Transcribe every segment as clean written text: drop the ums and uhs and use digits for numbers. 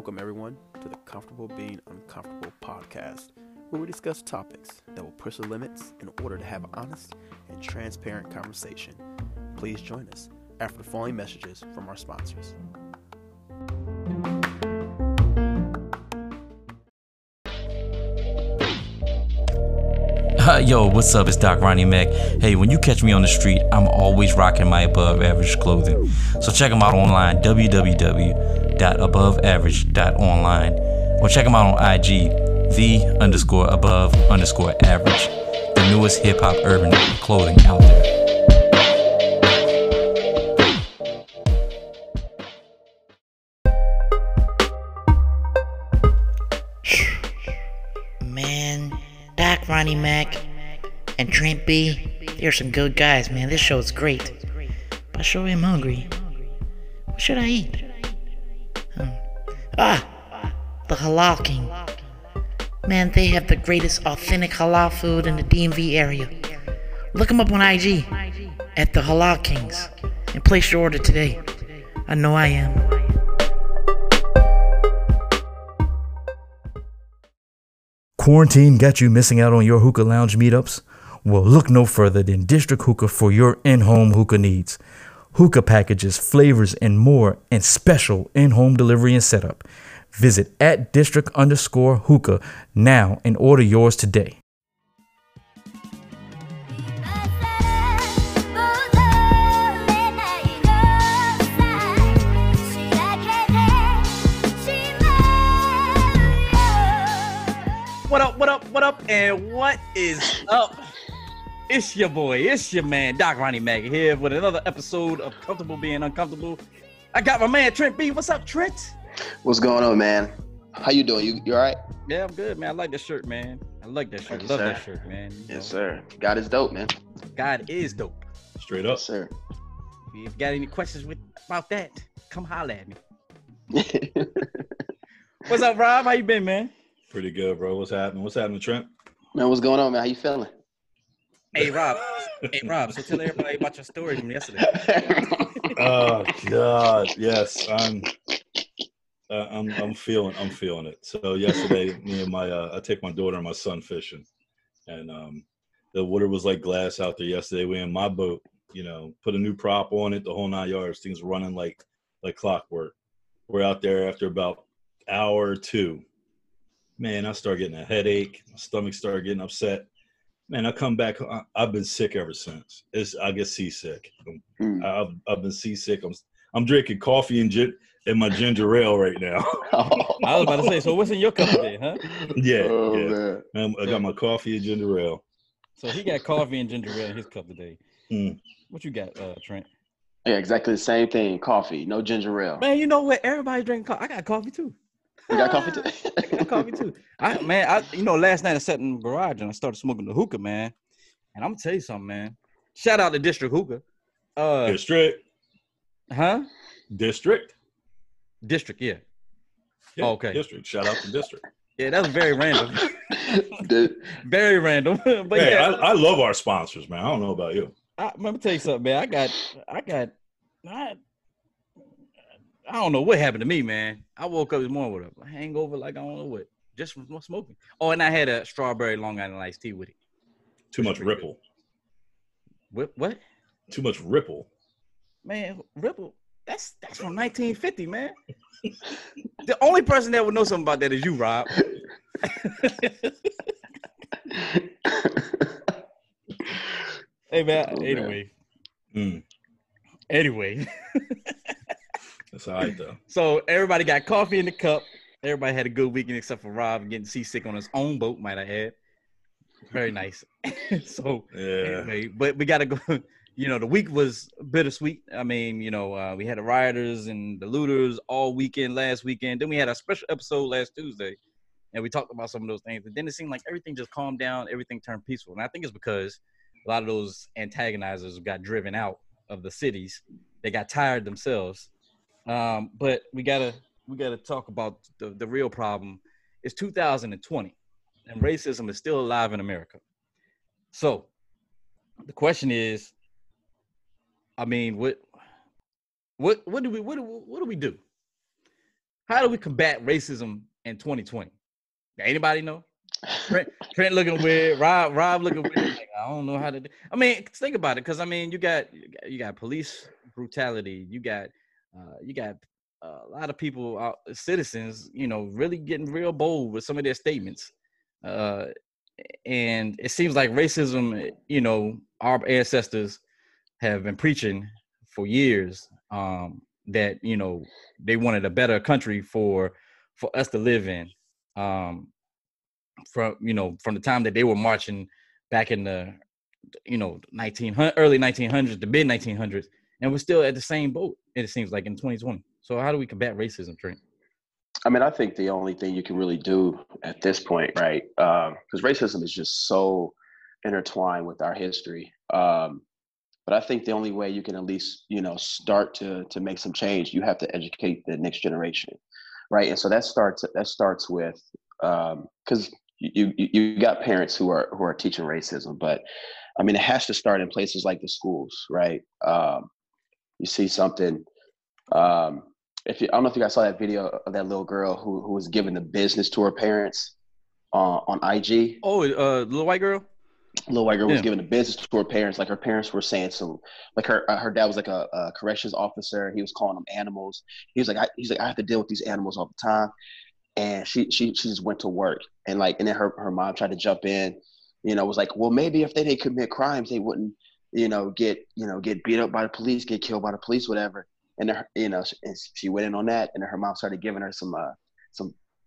Welcome everyone to the Comfortable Being Uncomfortable podcast, where we discuss topics that will push the limits in order to have an honest and transparent conversation. Please join us after the following messages from our sponsors. Yo, what's up? It's Doc Ronnie Mac. Hey, when you catch me on the street, I'm always rocking my Above Average clothing. So check them out online, www.aboveaverage.online, or check them out on IG, the_above_average, the newest hip hop urban clothing out there. Ronnie Mac and Trent B, they're some good guys, man. This show is great. But I sure am hungry. What should I eat? The Halal King. Man, they have the greatest authentic halal food in the DMV area. Look them up on IG at the Halal Kings and place your order today. I know I am. Quarantine got you missing out on your hookah lounge meetups? Well, look no further than District Hookah for your in-home hookah needs. Hookah packages, flavors, and more, and special in-home delivery and setup. Visit at district_hookah now and order yours today. What up, and what is up? It's your boy, it's your man, Doc Ronnie Mac here with another episode of Comfortable Being Uncomfortable. I got my man, Trent B. What's up, Trent? What's going on, man? How you doing? You all right? Yeah, I'm good, man. I like this shirt, man. Thank you, love sir. That shirt, man. You yes, know. Sir. God is dope, man. God is dope. Straight up. Yes, sir. If you've got any questions about that, come holler at me. What's up, Rob? How you been, man? Pretty good, bro. What's happening? What's happening, Trent? Man, what's going on, man? How you feeling? Hey, Rob. So tell everybody about your story from yesterday. Oh God, yes, I'm feeling it. So yesterday, me and my, I take my daughter and my son fishing, and the water was like glass out there yesterday. We in my boat, you know, put a new prop on it, the whole 9 yards. Things running like clockwork. We're out there after about hour or two. Man, I start getting a headache. My stomach started getting upset. Man, I come back. I've been sick ever since. I get seasick. I've been seasick. I'm drinking coffee and my ginger ale right now. I was about to say. So what's in your cup today, huh? Yeah. Oh, yeah. Man. I got my coffee and ginger ale. So he got coffee and ginger ale in his cup today. What you got, Trent? Yeah, exactly the same thing. Coffee, no ginger ale. Man, you know what? Everybody's drinking coffee. I got coffee too. You got coffee too? I got coffee too. Last night I sat in the garage and I started smoking the hookah, man. And I'm gonna tell you something, man. Shout out to District Hookah. District. Huh? District? District, yeah. Oh, okay. District. Shout out to District. Yeah, that was very random. Very random. But hey, yeah. I love our sponsors, man. I don't know about you. Let me tell you something, man. I don't know what happened to me, man. I woke up this morning with a hangover like I don't know what. Just from smoking. Oh, and I had a strawberry Long Island iced tea with it. Too much Ripple. What? Too much Ripple. Man, Ripple, that's from 1950, man. The only person that would know something about that is you, Rob. Hey, man. Oh, anyway. Man. Anyway. That's all right, though. So everybody got coffee in the cup. Everybody had a good weekend except for Rob getting seasick on his own boat, might I add. Very nice. So yeah. Anyway, but we got to go. You know, the week was bittersweet. I mean, you know, we had the rioters and the looters all weekend last weekend. Then we had a special episode last Tuesday, and we talked about some of those things. And then it seemed like everything just calmed down. Everything turned peaceful. And I think it's because a lot of those antagonizers got driven out of the cities. They got tired themselves. But we gotta talk about the real problem. It's 2020 and racism is still alive in America. So the question is, I mean, what do we do? How do we combat racism in 2020? Anybody know? Trent looking weird. Rob looking weird. Like, I don't know how to do. I mean, think about it, because I mean, you got police brutality. You got a lot of people, citizens, you know, really getting real bold with some of their statements. And it seems like racism, you know, our ancestors have been preaching for years that, you know, they wanted a better country for us to live in. From the time that they were marching back in the, you know, early 1900s to mid 1900s, and we're still at the same boat, it seems like, in 2020. So how do we combat racism, Trent? I mean, I think the only thing you can really do at this point, right, because racism is just so intertwined with our history. But I think the only way you can at least, you know, start to make some change, you have to educate the next generation, right? And so that starts with, because you got parents who are teaching racism, but I mean, it has to start in places like the schools, right? You see something. I don't know if you guys saw that video of that little girl who was giving the business to her parents on IG. Oh, little white girl? Little white girl was giving the business to her parents. Like, her parents were saying some, like, her dad was like a corrections officer. He was calling them animals. He was like, I have to deal with these animals all the time. And she just went to work. And like, and then her mom tried to jump in, you know, was like, well, maybe if they didn't commit crimes, they wouldn't, you know, get beat up by the police, get killed by the police, whatever. And you know, she went in on that, and then her mom started giving her some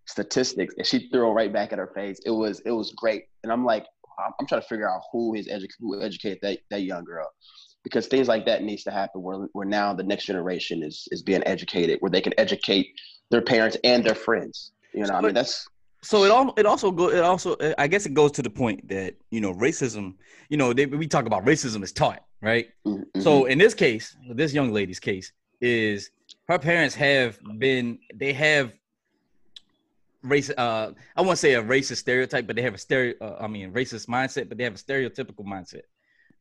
statistics, and she threw it right back at her face. It was great, and I'm like, I'm trying to figure out who educated that young girl, because things like that needs to happen. Where now the next generation is being educated, where they can educate their parents and their friends. You know, so I mean, that's so. It also I guess it goes to the point that, you know, racism. You know, we talk about racism is taught, right? Mm-hmm. So in this case, this young lady's case, is her parents have race, I won't say a racist stereotype, but they have racist mindset, but they have a stereotypical mindset,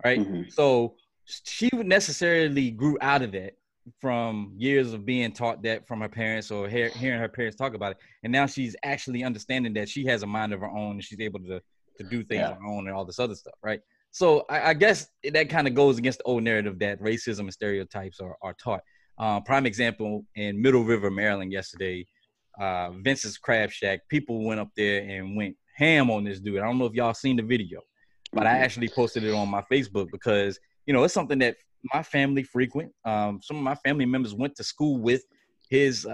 right? Mm-hmm. So she necessarily grew out of that from years of being taught that from her parents, or hearing her parents talk about it. And now she's actually understanding that she has a mind of her own, and she's able to do things on her own and all this other stuff, right? So I guess that kind of goes against the old narrative that racism and stereotypes are taught. Prime example, in Middle River, Maryland yesterday, Vince's Crab Shack, people went up there and went ham on this dude. I don't know if y'all seen the video, but I actually posted it on my Facebook because, you know, it's something that my family frequent. Some of my family members went to school with his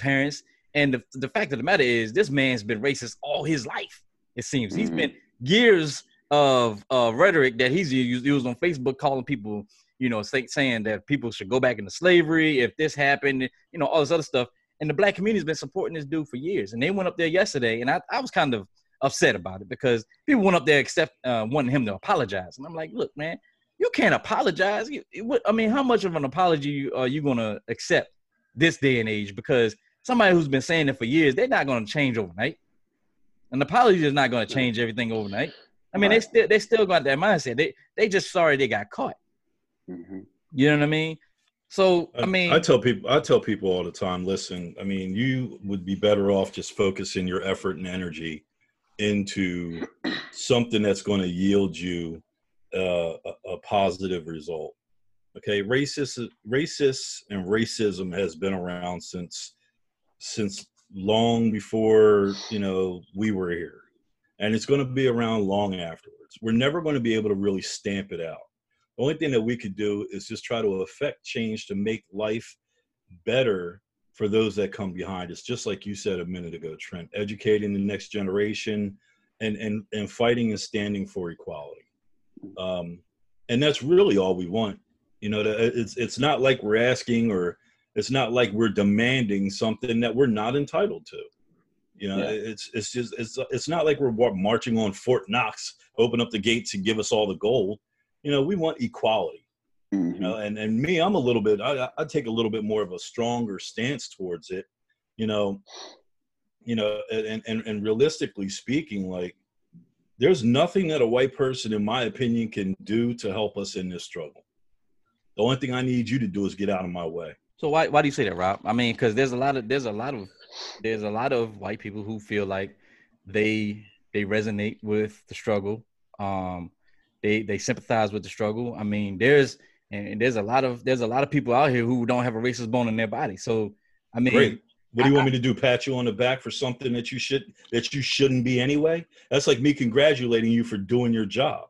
parents. And the fact of the matter is, this man's been racist all his life, it seems. Mm-hmm. He's been years of rhetoric that he's used on Facebook, calling people, you know, saying that people should go back into slavery if this happened, you know, all this other stuff. And the black community has been supporting this dude for years. And they went up there yesterday, and I was kind of upset about it because people went up there wanting him to apologize. And I'm like, look, man, you can't apologize. I mean, how much of an apology are you going to accept this day and age? Because somebody who's been saying it for years, they're not going to change overnight. An apology is not going to change everything overnight. I mean, they still got that mindset. They just sorry they got caught. Mm-hmm. You know what I mean? So I mean, I tell people all the time, listen, I mean, you would be better off just focusing your effort and energy into something that's going to yield you a positive result. Okay, racists and racism has been around since long before, you know, we were here, and it's going to be around long afterwards. We're never going to be able to really stamp it out. The only thing that we could do is just try to affect change to make life better for those that come behind us. Just like you said a minute ago, Trent, educating the next generation and fighting and standing for equality. And that's really all we want. You know, it's not like we're asking, or it's not like we're demanding something that we're not entitled to. You know, it's not like we're marching on Fort Knox, open up the gates and give us all the gold. You know, we want equality, mm-hmm. You know, and me, I'm a little bit, I take a little bit more of a stronger stance towards it, you know, and realistically speaking, like, there's nothing that a white person, in my opinion, can do to help us in this struggle. The only thing I need you to do is get out of my way. So why do you say that, Rob? I mean, because there's a lot of white people who feel like they resonate with the struggle. They sympathize with the struggle. I mean, there's a lot of people out here who don't have a racist bone in their body. So I mean, great. What do you want me to do? Pat you on the back for something that you shouldn't be anyway? That's like me congratulating you for doing your job.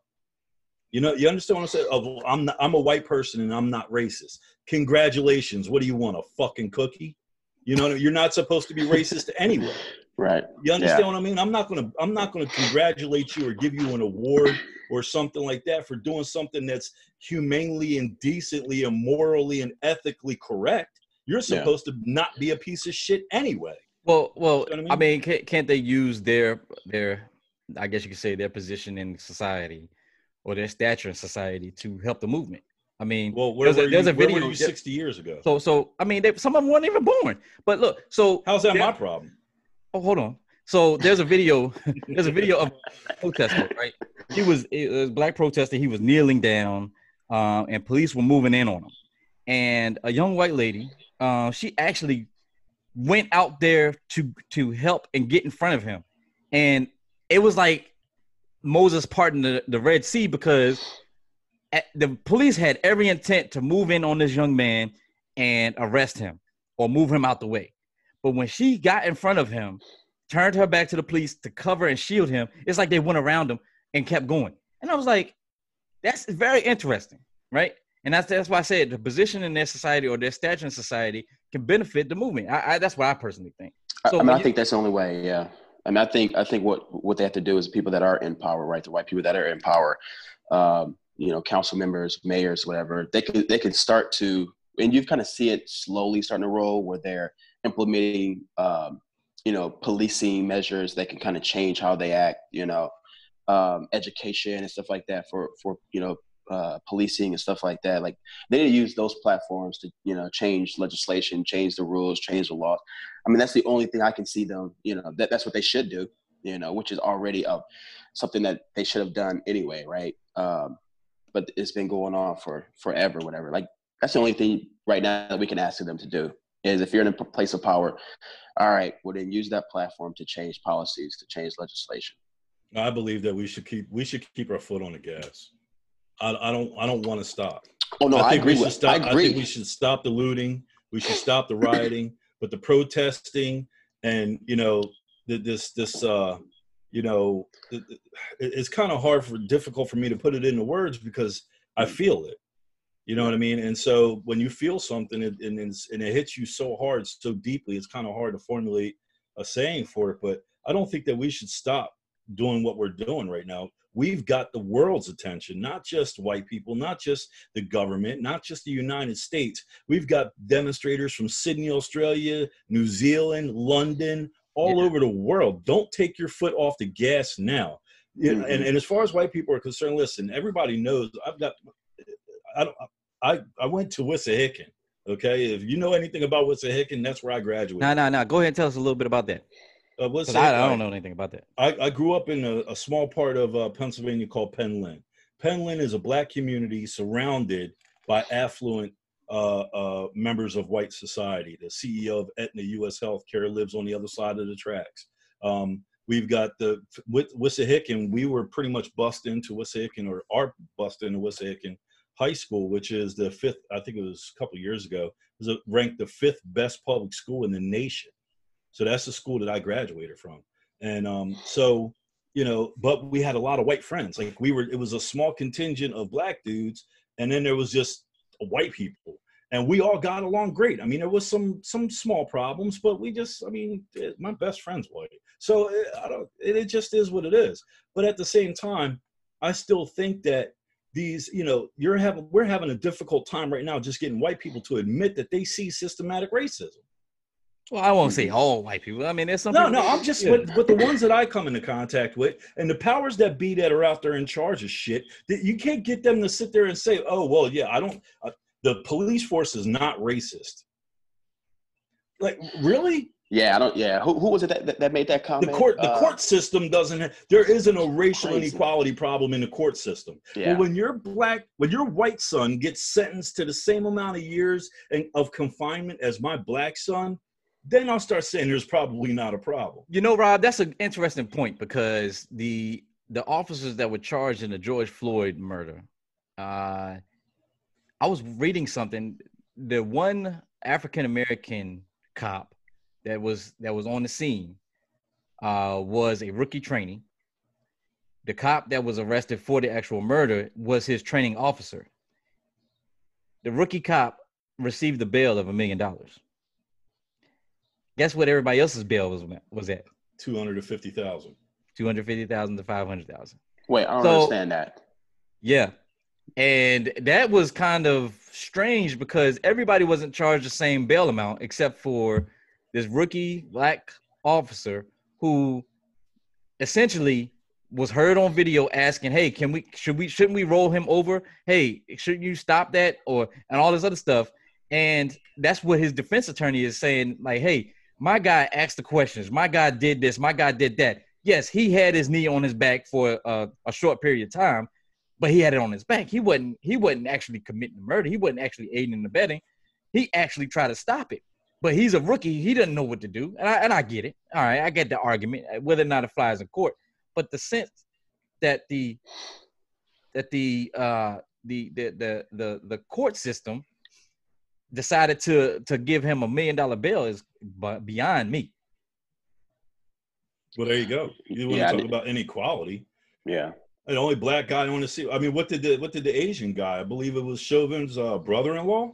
You know, you understand what I'm saying? I'm a white person and I'm not racist. Congratulations. What do you want, a fucking cookie? You know, you're not supposed to be racist anyway. Right. You understand what I mean? I'm not gonna congratulate you or give you an award or something like that for doing something that's humanely and decently and morally and ethically correct. You're supposed to not be a piece of shit anyway. Well, you know what I mean? Can't they use their I guess you could say their position in society or their stature in society to help the movement? I mean, well, there's a video. Where were you 60 years ago? So I mean, some of them weren't even born. But look, so how's that my problem? Oh, hold on. So there's a video. There's a video of a protester, right? It was a black protester. He was kneeling down, and police were moving in on him. And a young white lady, she actually went out there to help and get in front of him. And it was like Moses parting the Red Sea, because the police had every intent to move in on this young man and arrest him or move him out the way. But when she got in front of him, turned her back to the police to cover and shield him, it's like they went around him and kept going. And I was like, that's very interesting, right? And that's why I said the position in their society or their stature in society can benefit the movement. That's what I personally think. So I mean, I think that's the only way, yeah. I mean, I think what they have to do is people that are in power, right? The white people that are in power, council members, mayors, whatever, they can start to, and you kind of see it slowly starting to roll where they're implementing, policing measures that can kind of change how they act, education and stuff like that for policing and stuff like that. Like, they need to use those platforms to, change legislation, change the rules, change the laws. I mean, that's the only thing I can see them, that's what they should do, which is already something that they should have done anyway, right? But it's been going on for forever, whatever. Like, that's the only thing right now that we can ask them to do is, if you're in a place of power, all right, well then use that platform to change policies, to change legislation. I believe that we should keep our foot on the gas. I don't want to stop. Oh no, I agree. I think we should stop the looting. We should stop the rioting, but the protesting and it's kind of difficult for me to put it into words because I feel it. You know what I mean? And so when you feel something and it hits you so hard, so deeply, it's kind of hard to formulate a saying for it. But I don't think that we should stop doing what we're doing right now. We've got the world's attention, not just white people, not just the government, not just the United States. We've got demonstrators from Sydney, Australia, New Zealand, London, all over the world. Don't take your foot off the gas now. Mm-hmm. And as far as white people are concerned, listen, everybody knows I went to Wissahickon. Okay, if you know anything about Wissahickon, that's where I graduated. No. Go ahead and tell us a little bit about that. I don't know anything about that. I grew up in a small part of Pennsylvania called Penland. Penland is a black community surrounded by affluent members of white society. The CEO of Aetna US Healthcare lives on the other side of the tracks. We've got Wissahickon. We were pretty much bussed into Wissahickon, or are bussed into Wissahickon High School, which is the fifth, I think it was a couple of years ago, was ranked the fifth best public school in the nation. So that's the school that I graduated from. And but we had a lot of white friends. Like, it was a small contingent of black dudes, and then there was just white people. And we all got along great. I mean, there was some small problems, but my best friend's white. So it just is what it is. But at the same time, I still think that we're having a difficult time right now just getting white people to admit that they see systematic racism. Well, I won't say all white people. I mean, there's some. No, I'm just with the ones that I come into contact with, and the powers that be that are out there in charge of shit, that you can't get them to sit there and say, "Oh, well, yeah, the police force is not racist." Like, really? Yeah, I don't. Yeah, who was it that made that comment? The court system doesn't. There isn't a racial inequality problem in the court system. Yeah. But when your white son gets sentenced to the same amount of years of confinement as my black son, then I'll start saying there's probably not a problem. You know, Rob, that's an interesting point, because the officers that were charged in the George Floyd murder, I was reading something. The one African American cop that was on the scene was a rookie trainee. The cop that was arrested for the actual murder was his training officer. The rookie cop received the bail of $1 million. Guess what everybody else's bail was at? $250,000. $250,000 to $500,000. Wait, I don't understand that. Yeah. And that was kind of strange, because everybody wasn't charged the same bail amount except for this rookie black officer who essentially was heard on video asking, "Hey, shouldn't we roll him over? Hey, shouldn't you stop that?" And all this other stuff. And that's what his defense attorney is saying, like, "Hey, my guy asked the questions. My guy did this. My guy did that." Yes, he had his knee on his back for a short period of time, but he had it on his back. He wasn't actually committing the murder. He wasn't actually aiding and abetting. He actually tried to stop it. But he's a rookie. He doesn't know what to do. And I get it. All right, I get the argument, whether or not it flies in court. But the sense that the court system decided to give him $1 million bail is beyond me. Well, there you go. You want to talk about inequality? Yeah. The only black guy I want to see. I mean, what did the Asian guy? I believe it was Chauvin's brother-in-law.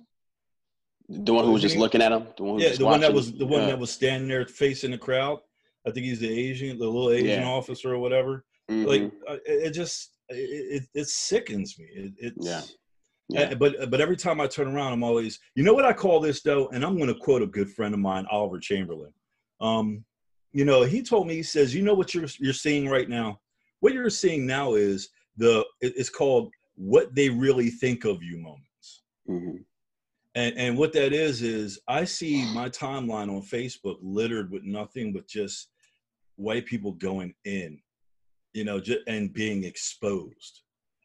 The one who was just looking at him. The one that was standing there facing the crowd. I think he's the little Asian officer or whatever. Mm-hmm. Like, it sickens me. Yeah. But every time I turn around, I'm always, you know what I call this though, and I'm going to quote a good friend of mine, Oliver Chamberlain. You know, he told me, he says, you know what you're seeing right now? What you're seeing now is it's called what they really think of you moments. Mm-hmm. And what that is I see my timeline on Facebook littered with nothing but just white people going in, you know, and being exposed.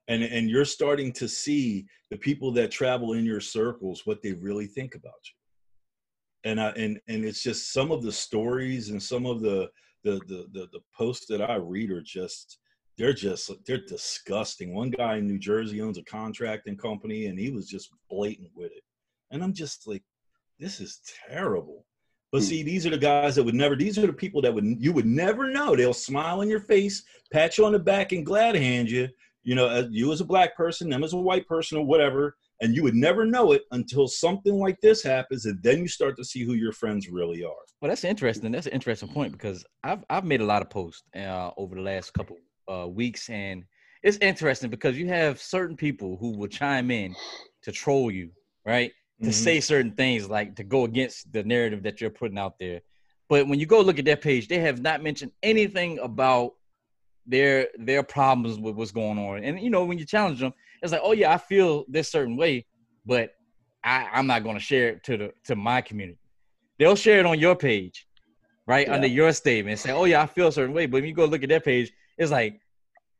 And you're starting to see the people that travel in your circles, what they really think about you. And it's just some of the stories and some of the posts that I read are just, they're disgusting. One guy in New Jersey owns a contracting company, and he was just blatant with it. And I'm just like, this is terrible. But see, these are the guys that would never, these are the people that you would never know. They'll smile in your face, pat you on the back, and glad hand you, you know, you as a black person, them as a white person or whatever. And you would never know it until something like this happens. And then you start to see who your friends really are. Well, that's interesting. That's an interesting point, because I've made a lot of posts over the last couple weeks. And it's interesting because you have certain people who will chime in to troll you, right? To say certain things, like to go against the narrative that you're putting out there. But when you go look at their page, they have not mentioned anything about their problems with what's going on. And, you know, when you challenge them, it's like, oh, yeah, I feel this certain way, but I'm not going to share it to my community. They'll share it on your page, right, under your statement and say, oh, yeah, I feel a certain way. But when you go look at their page, it's like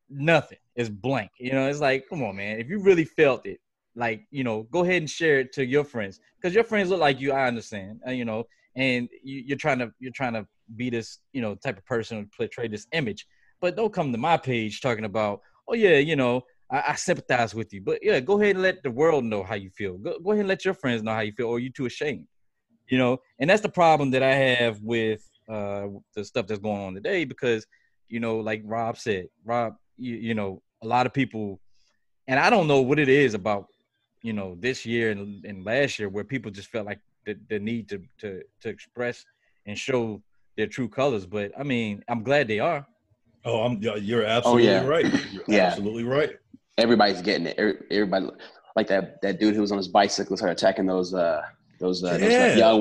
nothing. It's blank. You know, it's like, come on, man, if you really felt it, like, you know, go ahead and share it to your friends, because your friends look like you. I understand, you know, and you're trying to be this, you know, type of person and portray this image, but don't come to my page talking about, oh yeah, you know, I sympathize with you, but yeah, go ahead and let the world know how you feel. Go ahead and let your friends know how you feel, or you're too ashamed, you know. And that's the problem that I have with the stuff that's going on today, because, you know, like Rob said, you know, a lot of people, and I don't know what it is about, you know, this year and last year, where people just felt like the need to express and show their true colors. But I mean, I'm glad they are. Oh, you're absolutely right. You're absolutely right. Everybody's getting it. Everybody, like that dude who was on his bicycle, started attacking those young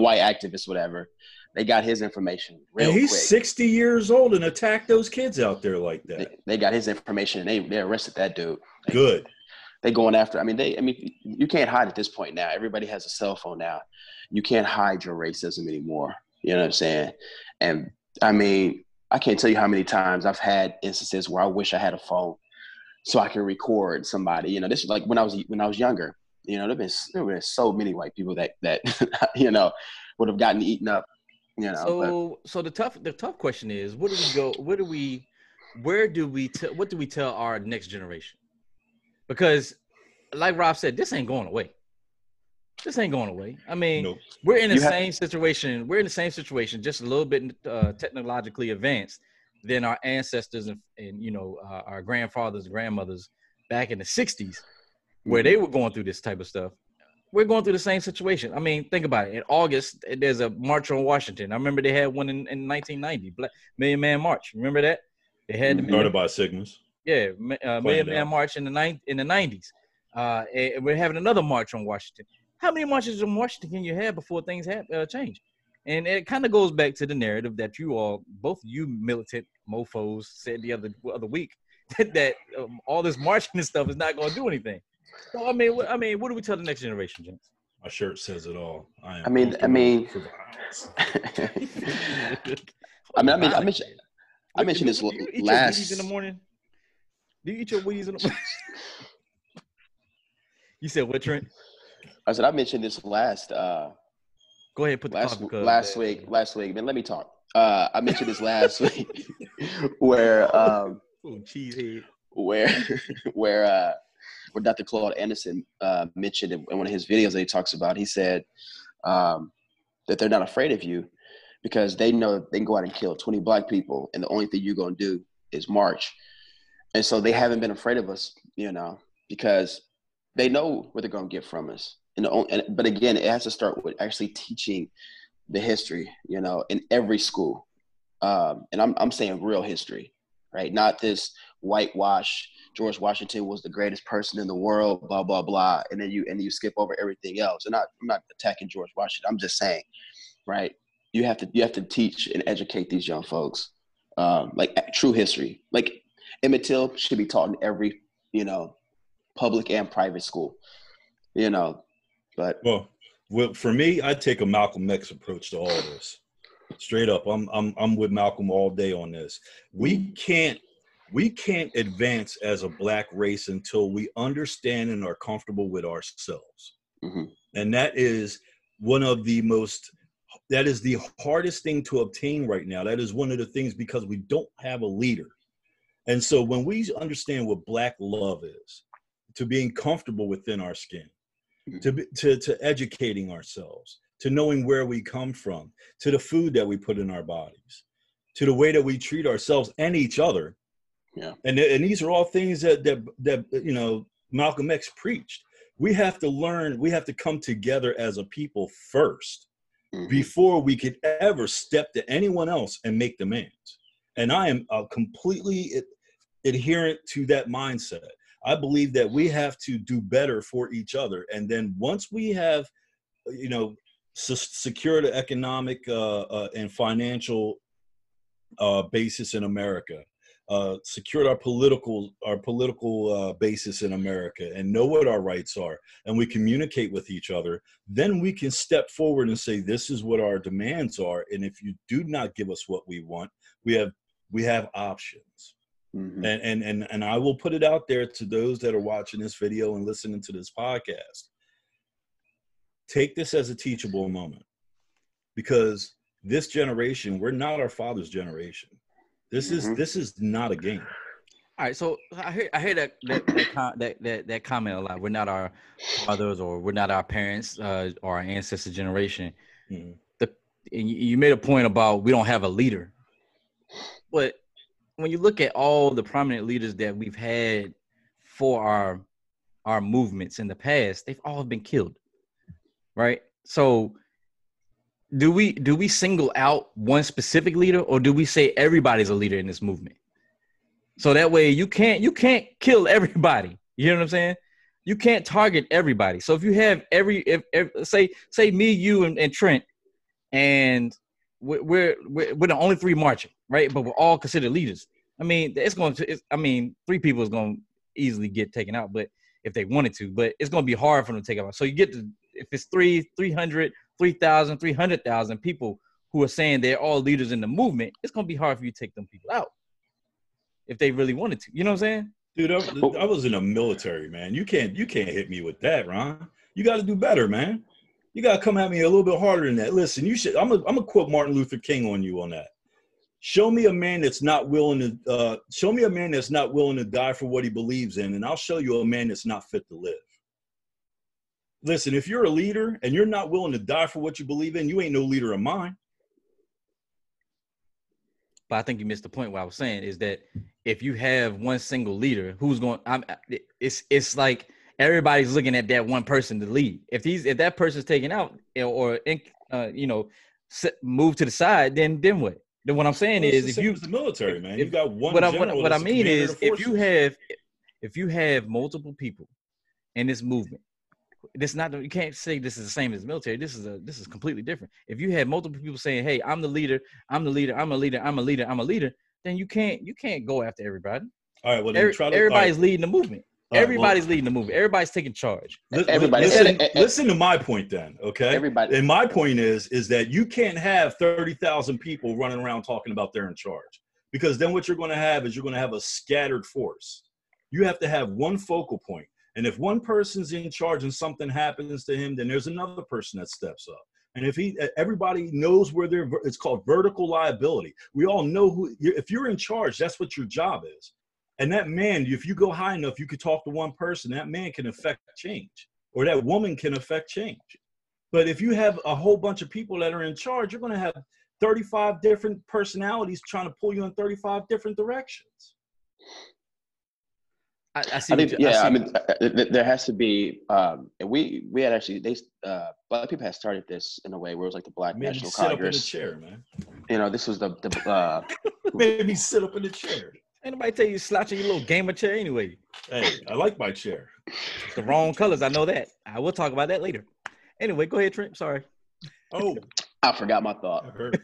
white activists, whatever. They got his information real quick. And he's 60 years old and attacked those kids out there like that. They got his information, and they arrested that dude. Good. They going after. I mean, you can't hide at this point now. Everybody has a cell phone now. You can't hide your racism anymore. You know what I'm saying? And I mean, I can't tell you how many times I've had instances where I wish I had a phone so I can record somebody. You know, this is like when I was younger. You know, there were so many white people that you know, would have gotten eaten up. You know. So the tough question is, what do we tell our next generation? Because, like Rob said, this ain't going away. This ain't going away. I mean, nope. We're in the same situation. We're in the same situation, just a little bit technologically advanced than our ancestors and you know, our grandfathers and grandmothers back in the 60s, where they were going through this type of stuff. We're going through the same situation. I mean, think about it. In August, there's a march on Washington. I remember they had one in 1990, Million Man March. Remember that? They had about Sigmas. Yeah, Million Man March in the 90s. And we're having another march on Washington. How many marches in Washington can you have before things change? And it kind of goes back to the narrative that you all, both you militant mofos, said the other week that all this marching and stuff is not going to do anything. So I mean, what do we tell the next generation, James? My shirt says it all. I mean. I mentioned this last. Do you eat your Wheaties in the morning? You said what, Trent? I said I mentioned this last. Go ahead, put the last week. Man, let me talk. I mentioned this last week where Dr. Claude Anderson mentioned in one of his videos that he talks about. He said that they're not afraid of you because they know they can go out and kill 20 black people, and the only thing you're gonna do is march. And so they haven't been afraid of us, you know, because they know what they're gonna get from us. But again, it has to start with actually teaching the history, you know, in every school. And I'm saying real history, right? Not this whitewash, George Washington was the greatest person in the world, blah, blah, blah. And then you skip over everything else. And I'm not attacking George Washington. I'm just saying, right? You have to teach and educate these young folks, like true history. Like Emmett Till should be taught in every, you know, public and private school, you know, but. Well, for me, I take a Malcolm X approach to all this. Straight up. I'm with Malcolm all day on this. We can't advance as a black race until we understand and are comfortable with ourselves. Mm-hmm. And that is the hardest thing to obtain right now. That is one of the things, because we don't have a leader. And so when we understand what black love is, to being comfortable within our skin, mm-hmm. to educating ourselves, to knowing where we come from, to the food that we put in our bodies, to the way that we treat ourselves and each other. Yeah. And these are all things that you know, Malcolm X preached. We have to learn, we have to come together as a people first, mm-hmm. before we could ever step to anyone else and make demands. And I am completely adherent to that mindset. I believe that we have to do better for each other. And then once we have, you know, secured an economic and financial basis in America, secured our political basis in America, and know what our rights are, and we communicate with each other, then we can step forward and say, this is what our demands are. And if you do not give us what we want, we have options. Mm-hmm. And I will put it out there to those that are watching this video and listening to this podcast. Take this as a teachable moment, because this generation, we're not our father's generation. This mm-hmm. this is not a game. All right, so I hear that comment a lot. We're not our fathers, or we're not our parents, or our ancestor generation. Mm-hmm. And you made a point about we don't have a leader, but when you look at all the prominent leaders that we've had for our movements in the past, they've all been killed, right? So do we single out one specific leader, or do we say everybody's a leader in this movement? So that way you can't kill everybody. You know what I'm saying? You can't target everybody. So if you have say me, you, and Trent, and we're the only three marching, right? But we're all considered leaders. I mean, three people is going to easily get taken out, but if they wanted to, but it's going to be hard for them to take out. So if it's 300,000, 300,000 people who are saying they're all leaders in the movement, it's going to be hard for you to take them people out if they really wanted to. You know what I'm saying? Dude, I was in the military, man. You can't hit me with that, Ron. You got to do better, man. You got to come at me a little bit harder than that. Listen, you should. I'm gonna quote Martin Luther King on you on that. Show me a man that's not willing to. Show me a man that's not willing to die for what he believes in, and I'll show you a man that's not fit to live. Listen, if you're a leader and you're not willing to die for what you believe in, you ain't no leader of mine. But I think you missed the point. What I was saying is that if you have one single leader, who's going? It's like everybody's looking at that one person to lead. If that person's taken out or moved to the side, then what? Then what I'm saying is, if you the military, man, you got one. What I mean is, if you have multiple people in this movement, you can't say this is the same as the military. This is completely different. If you have multiple people saying, "Hey, I'm the leader. I'm the leader. I'm a leader. I'm a leader. I'm a leader." Then you can't go after everybody. All right. Well, then everybody's leading the movement. Everybody's leading the movement. Everybody's taking charge. Listen to my point then, okay? Everybody. And my point is that you can't have 30,000 people running around talking about they're in charge, because then what you're going to have is a scattered force. You have to have one focal point. And if one person's in charge and something happens to him, then there's another person that steps up. And everybody knows where they're, it's called vertical liability. We all know if you're in charge, that's what your job is. And that man, if you go high enough, you could talk to one person, that man can affect change, or that woman can affect change. But if you have a whole bunch of people that are in charge, you're going to have 35 different personalities trying to pull you in 35 different directions. I mean, there has to be, and we had actually, black people had started this in a way where it was like the Black National Congress. Sit up in a chair, man. You know, this was the made me sit up in the chair. Ain't nobody tell you to slouch in your little gamer chair anyway. Hey, I like my chair. It's the wrong colors, I know that. I will talk about that later. Anyway, go ahead, Trent. Sorry. Oh. I forgot my thought. I heard.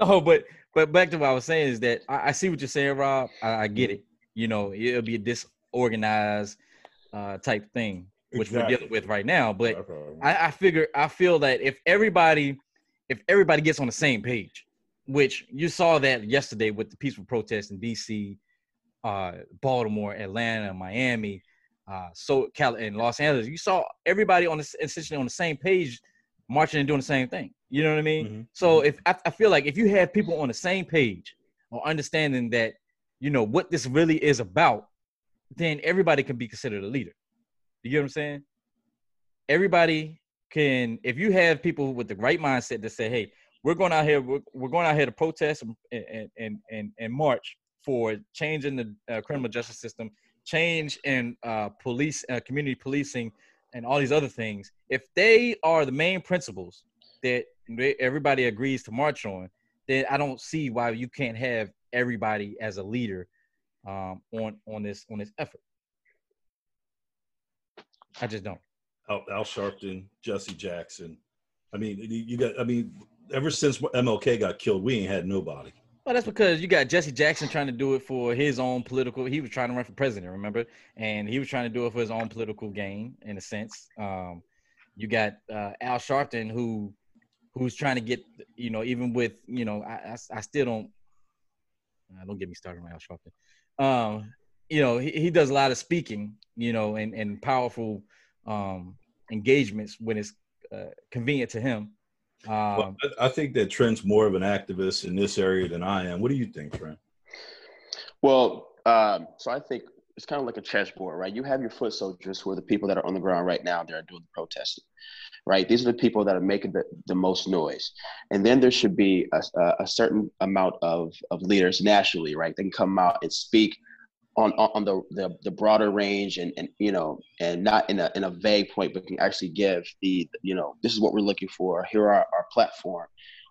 No, but back to what I was saying is that I see what you're saying, Rob. I get it. You know, it'll be a disorganized type thing, which we're dealing with right now. But I feel that if everybody gets on the same page, which you saw that yesterday with the peaceful protests in D.C., Baltimore, Atlanta, Miami, SoCal, and Los Angeles. You saw everybody essentially on the same page marching and doing the same thing. You know what I mean? Mm-hmm. So I feel like if you have people on the same page or understanding that, you know, what this really is about, then everybody can be considered a leader. You get what I'm saying? Everybody can, if you have people with the right mindset that say, hey, We're going out here to protest and march for change in the criminal justice system, change in police, community policing, and all these other things. If they are the main principles that everybody agrees to march on, then I don't see why you can't have everybody as a leader on this effort. I just don't. Al Sharpton, Jesse Jackson. I mean, ever since MLK got killed, we ain't had nobody. Well, that's because you got Jesse Jackson trying to do it for his own political. He was trying to run for president, remember? And he was trying to do it for his own political gain, in a sense. You got Al Sharpton, who's trying to get, you know, even with, you know, I still don't. Don't get me started on Al Sharpton. You know, he does a lot of speaking, you know, and powerful engagements when it's convenient to him. Well, I think that Trent's more of an activist in this area than I am. What do you think, Trent? Well, so I think it's kind of like a chessboard, right? You have your foot soldiers who are the people that are on the ground right now that are doing the protesting, right? These are the people that are making the most noise. And then there should be a certain amount of leaders nationally, right? They can come out and speak on the broader range and you know, and not in a vague point, but can actually give the, you know, this is what we're looking for. Here are our platform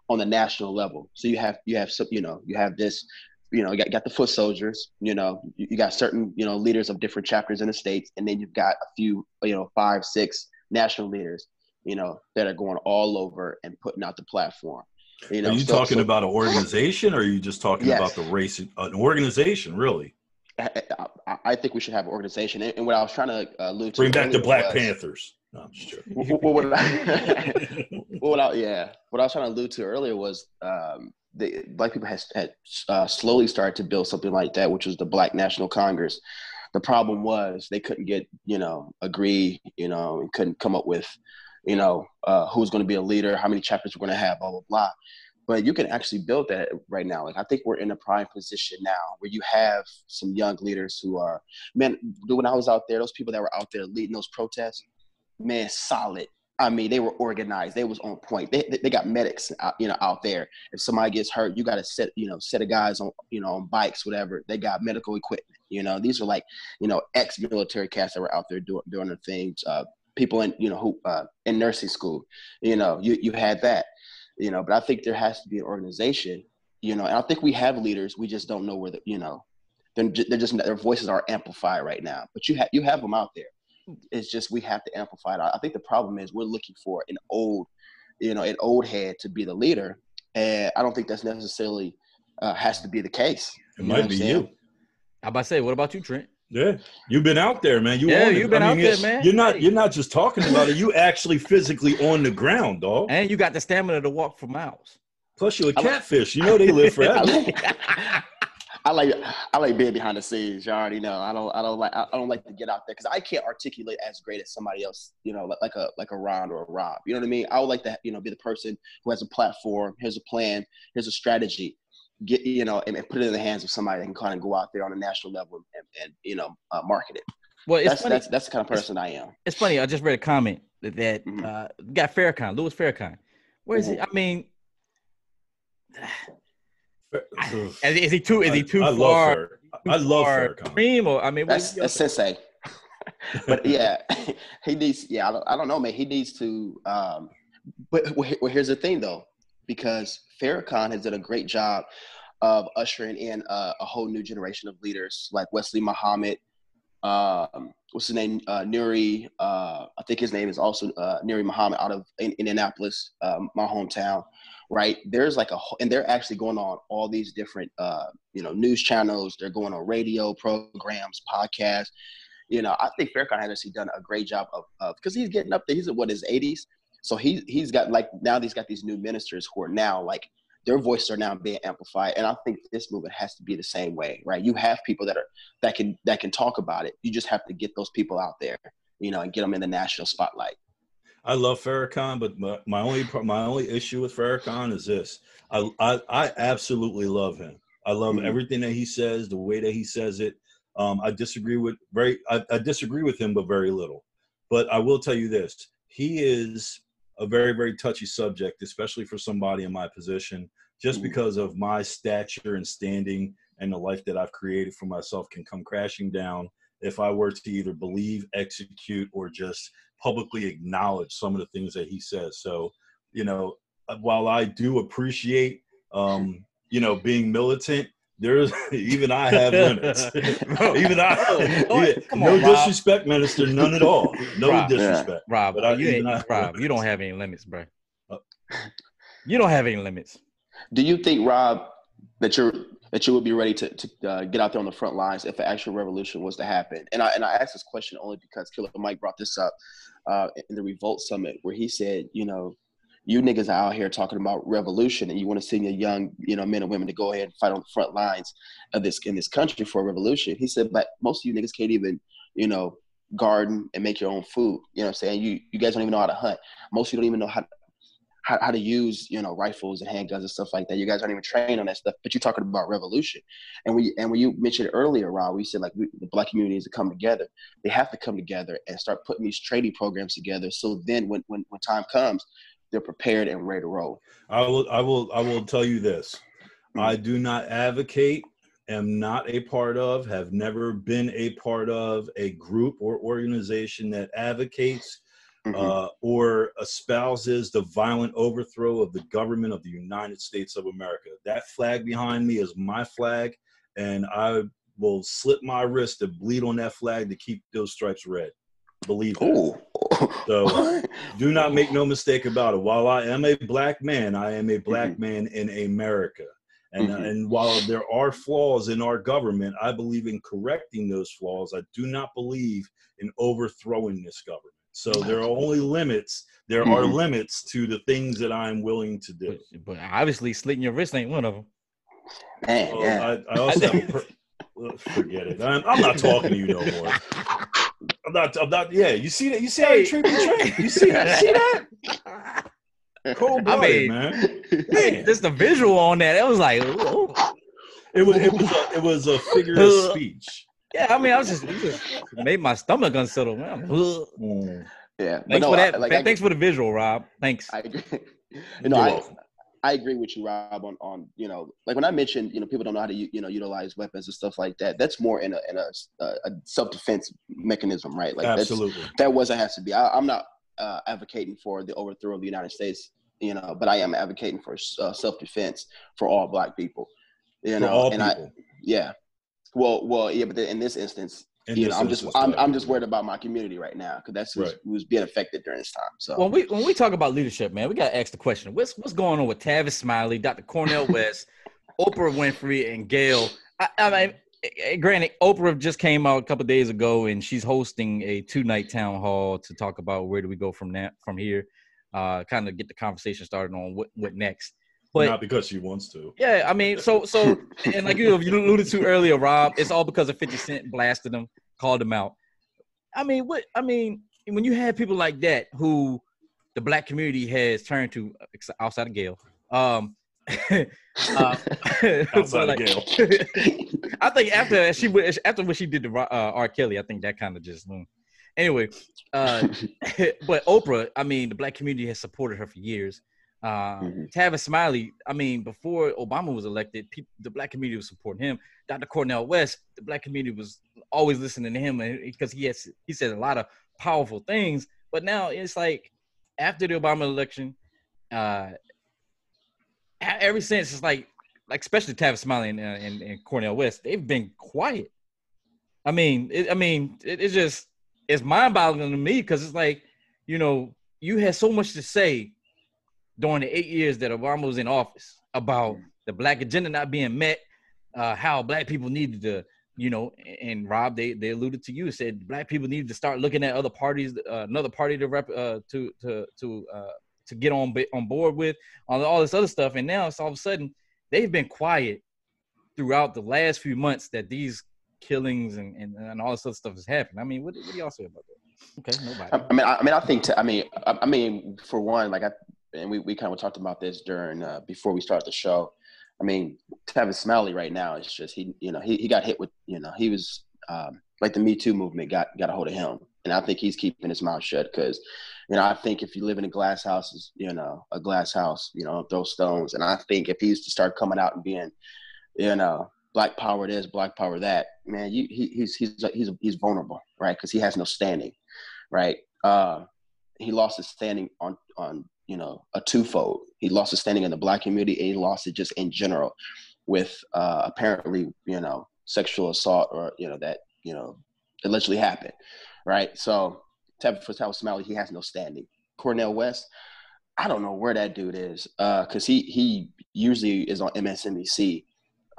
on the national level. So you have some, you know, you have this, you know, you got the foot soldiers, you know, you got certain, you know, leaders of different chapters in the states, and then you've got a few, you know, 5-6 national leaders, you know, that are going all over and putting out the platform. You know, are you talking about an organization, or are you just talking about the race? An organization, really? I think we should have an organization. And what I was trying to allude to. Bring back the Black Panthers. No, I'm just joking. What I was trying to allude to earlier was the black people had slowly started to build something like that, which was the Black National Congress. The problem was they couldn't get, agree, and couldn't come up with, who's going to be a leader, how many chapters we're going to have, blah, blah, blah. But you can actually build that right now. Like, I think we're in a prime position now where you have some young leaders who are, man, when I was out there, those people that were out there leading those protests, man, solid. I mean, they were organized. They was on point. They got medics, out there. If somebody gets hurt, you got to set of guys on, on bikes, whatever. They got medical equipment. These are like, ex-military cats that were out there doing their things. People in, who in nursing school, you had that, But I think there has to be an organization, And I think we have leaders. We just don't know where they're just their voices are amplified right now. But you have them out there. It's just we have to amplify it. I think the problem is we're looking for an old, an old head to be the leader, and I don't think that's necessarily has to be the case. It might be you. I'm about to say, what about you, Trent? Yeah, you've been out there, man. You've been out there, man. You're not just talking about it. You actually physically on the ground, dog. And you got the stamina to walk for miles. Plus, you're a catfish. They live forever. I like being behind the scenes. You already know. I don't like to get out there because I can't articulate as great as somebody else. Like a Ron or a Rob. You know what I mean? I would like to be the person who has a platform. Here's a plan. Here's a strategy. Get and put it in the hands of somebody that can kind of go out there on a national level and market it. Well, it's that's the kind of person I am. It's funny. I just read a comment that mm-hmm. Got Farrakhan, Louis Farrakhan. Where is mm-hmm. he? I mean. Is he too far? I love Farrakhan. I mean, that's sensei. But yeah, he needs. Yeah, I don't know, man. He needs to. But here's the thing, though, because Farrakhan has done a great job of ushering in a whole new generation of leaders, like Wesley Muhammad. What's his name? Nuri. I think his name is also Nuri Muhammad out of Indianapolis, my hometown. Right. There's like and they're actually going on all these different, news channels. They're going on radio programs, podcasts. I think Farrakhan has actually done a great job of because he's getting up there. He's in his 80s. So he's got now he's got these new ministers who are now their voices are now being amplified. And I think this movement has to be the same way. Right. You have people that can talk about it. You just have to get those people out there, and get them in the national spotlight. I love Farrakhan, but my only issue with Farrakhan is this: I absolutely love him. I love mm-hmm. everything that he says, the way that he says it. I disagree with him, but very little. But I will tell you this: he is a very, very touchy subject, especially for somebody in my position, just mm-hmm. because of my stature and standing and the life that I've created for myself can come crashing down if I were to either believe, execute, or just publicly acknowledge some of the things that he says. So, while I do appreciate, being militant, there's even I have limits. Even I, no disrespect, minister, none at all. No Rob, disrespect. Yeah. Rob, but you don't have any limits, bro. You don't have any limits. Do you think, Rob, that you would be ready to get out there on the front lines if an actual revolution was to happen? And I asked this question only because Killer Mike brought this up in the Revolt Summit, where he said, you niggas are out here talking about revolution, and you want to send your young, men and women to go ahead and fight on the front lines of in this country for a revolution. He said, but most of you niggas can't even, garden and make your own food. You know what I'm saying? You guys don't even know how to hunt. Most of you don't even know how to use, rifles and handguns and stuff like that. You guys aren't even trained on that stuff, but you're talking about revolution. And when you mentioned earlier, Rob, we said the black community needs to come together. They have to come together and start putting these training programs together. So then when time comes, they're prepared and ready to roll. I will tell you this. I do not advocate, am not a part of, have never been a part of a group or organization that advocates mm-hmm. Or espouses the violent overthrow of the government of the United States of America. That flag behind me is my flag, and I will slip my wrist to bleed on that flag to keep those stripes red. Believe it. So do not make no mistake about it. While I am a black man, I am a black mm-hmm. man in America. And, mm-hmm. and while there are flaws in our government, I believe in correcting those flaws. I do not believe in overthrowing this government. So there are only limits. There are limits to the things that I'm willing to do. But obviously, slitting your wrist ain't one of them. Man, yeah. I also have a forget it. I'm not talking to you no more. I'm not. Yeah, you see that? You see how you treat me, Trent? You see that? See that? Cold blooded, man. Man. Just the visual on that. It was like, ooh. It was a figure of speech. Yeah, I mean, I was just made my stomach unsettled. Man. Yeah. Thanks for that. Thanks for the visual, Rob. Thanks. I agree. I agree with you, Rob, on you know, like when I mentioned, you know, people don't know how to utilize weapons and stuff like that. That's more in a self-defense mechanism, right? Like absolutely. That wasn't has to be. I'm not advocating for the overthrow of the United States, you know, but I am advocating for self-defense for all black people. You know, for all and people. Yeah. Well, yeah, but in this instance, I'm just worried about my community right now because that's who's being affected during this time. So when we talk about leadership, man, we gotta ask the question: what's going on with Tavis Smiley, Dr. Cornel West, Oprah Winfrey, and Gayle? I mean, granted, Oprah just came out a couple of days ago, and she's hosting a 2-night town hall to talk about where do we go from here, kind of get the conversation started on what next. But, not because she wants to. Yeah, I mean, so, and like you alluded to earlier, Rob, it's all because of 50 Cent blasted him, called him out. I mean, when you have people like that who the black community has turned to, outside of Gayle. Outside of Gayle. I think after what she did to R. Kelly, I think that kind of just, anyway. But Oprah, I mean, the black community has supported her for years. Tavis Smiley, I mean, before Obama was elected, the black community was supporting him. Dr. Cornel West, the black community was always listening to him because he said a lot of powerful things. But now it's like after the Obama election, ever since, it's like especially Tavis Smiley and Cornel West, they've been quiet. I mean, it's mind-boggling to me because it's like, you know, you had so much to say during the 8 years that Obama was in office about the black agenda not being met, how black people needed to, you know, and Rob, they alluded to you, said black people needed to start looking at other parties, another party to get on board with, all this other stuff. And now it's all of a sudden, they've been quiet throughout the last few months that these killings and all this other stuff has happened. I mean, what do y'all say about that? Okay, nobody. I mean, for one, like and we kind of talked about this during before we started the show. I mean, Tavis Smiley right now is just he got hit with he was like the Me Too movement got a hold of him, and I think he's keeping his mouth shut because I think if you live in a glass house, throw stones, and I think if he used to start coming out and being black power this, black power that, man, he's vulnerable, right? Because he has no standing, right? He lost his standing on a twofold. He lost his standing in the black community and he lost it just in general with apparently, sexual assault or, that, allegedly happened. Right. So for Tavis Smiley, he has no standing. Cornel West, I don't know where that dude is. Cause he usually is on MSNBC,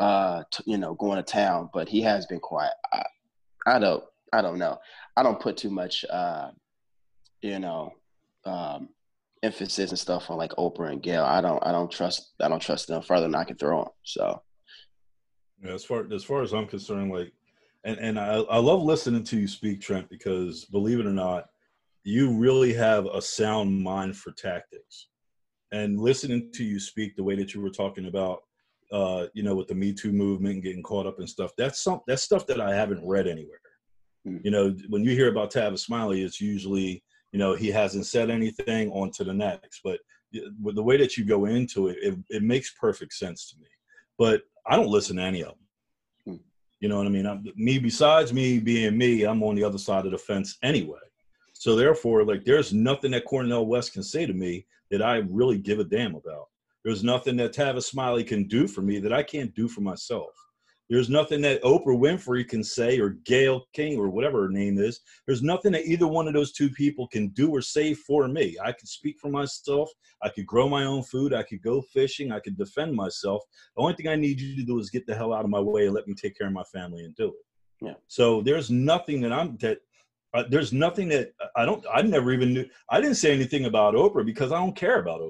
going to town, but he has been quiet. I don't know. I don't put too much, emphasis and stuff on like Oprah and Gayle. I don't trust them further than I can throw them. So yeah, as far as I'm concerned, like and I love listening to you speak, Trent, because believe it or not, you really have a sound mind for tactics. And listening to you speak the way that you were talking about with the Me Too movement and getting caught up in stuff, that's stuff that I haven't read anywhere. Mm-hmm. When you hear about Tavis Smiley, it's usually he hasn't said anything, on to the next. But with the way that you go into it, it makes perfect sense to me. But I don't listen to any of them. You know what I mean? Besides me being me, I'm on the other side of the fence anyway. So therefore, like, there's nothing that Cornel West can say to me that I really give a damn about. There's nothing that Tavis Smiley can do for me that I can't do for myself. There's nothing that Oprah Winfrey can say or Gayle King or whatever her name is. There's nothing that either one of those two people can do or say for me. I can speak for myself. I could grow my own food. I could go fishing. I could defend myself. The only thing I need you to do is get the hell out of my way and let me take care of my family and do it. Yeah. So there's nothing that There's nothing that I never even knew. I didn't say anything about Oprah because I don't care about Oprah.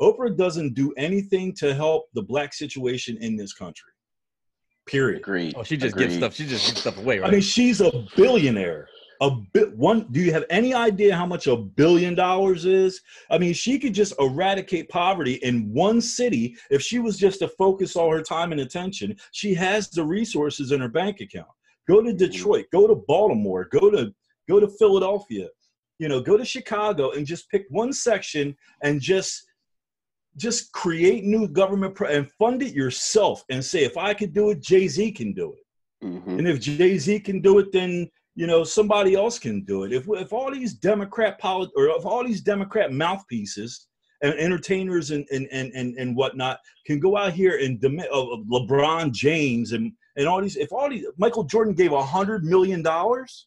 Oprah doesn't do anything to help the black situation in this country. Period. Agreed. Oh, she just gives stuff. She just gives stuff away, right? I mean, she's a billionaire. Do you have any idea how much $1 billion is? I mean, she could just eradicate poverty in one city if she was just to focus all her time and attention. She has the resources in her bank account. Go to Detroit, go to Baltimore, go to Philadelphia, you know, go to Chicago and just pick one section and just create new government and fund it yourself and say, if I could do it, Jay-Z can do it. Mm-hmm. And if Jay-Z can do it, then, you know, somebody else can do it. If all these Democrat mouthpieces and entertainers and whatnot can go out here and LeBron James and all these, Michael Jordan gave $100 million, $100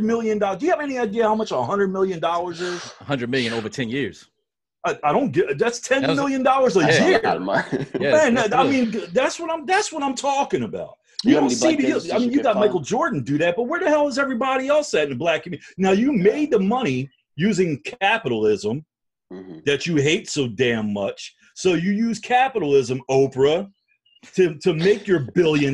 million. Do you have any idea how much $100 million is? $100 million over 10 years. I don't get. That's $10 million a year. Man, that's what I'm talking about. You don't see the. I mean, you got Michael Jordan do that, but where the hell is everybody else at in the black community? Now you made the money using capitalism that you hate so damn much. So you use capitalism, Oprah, to make your $1 billion.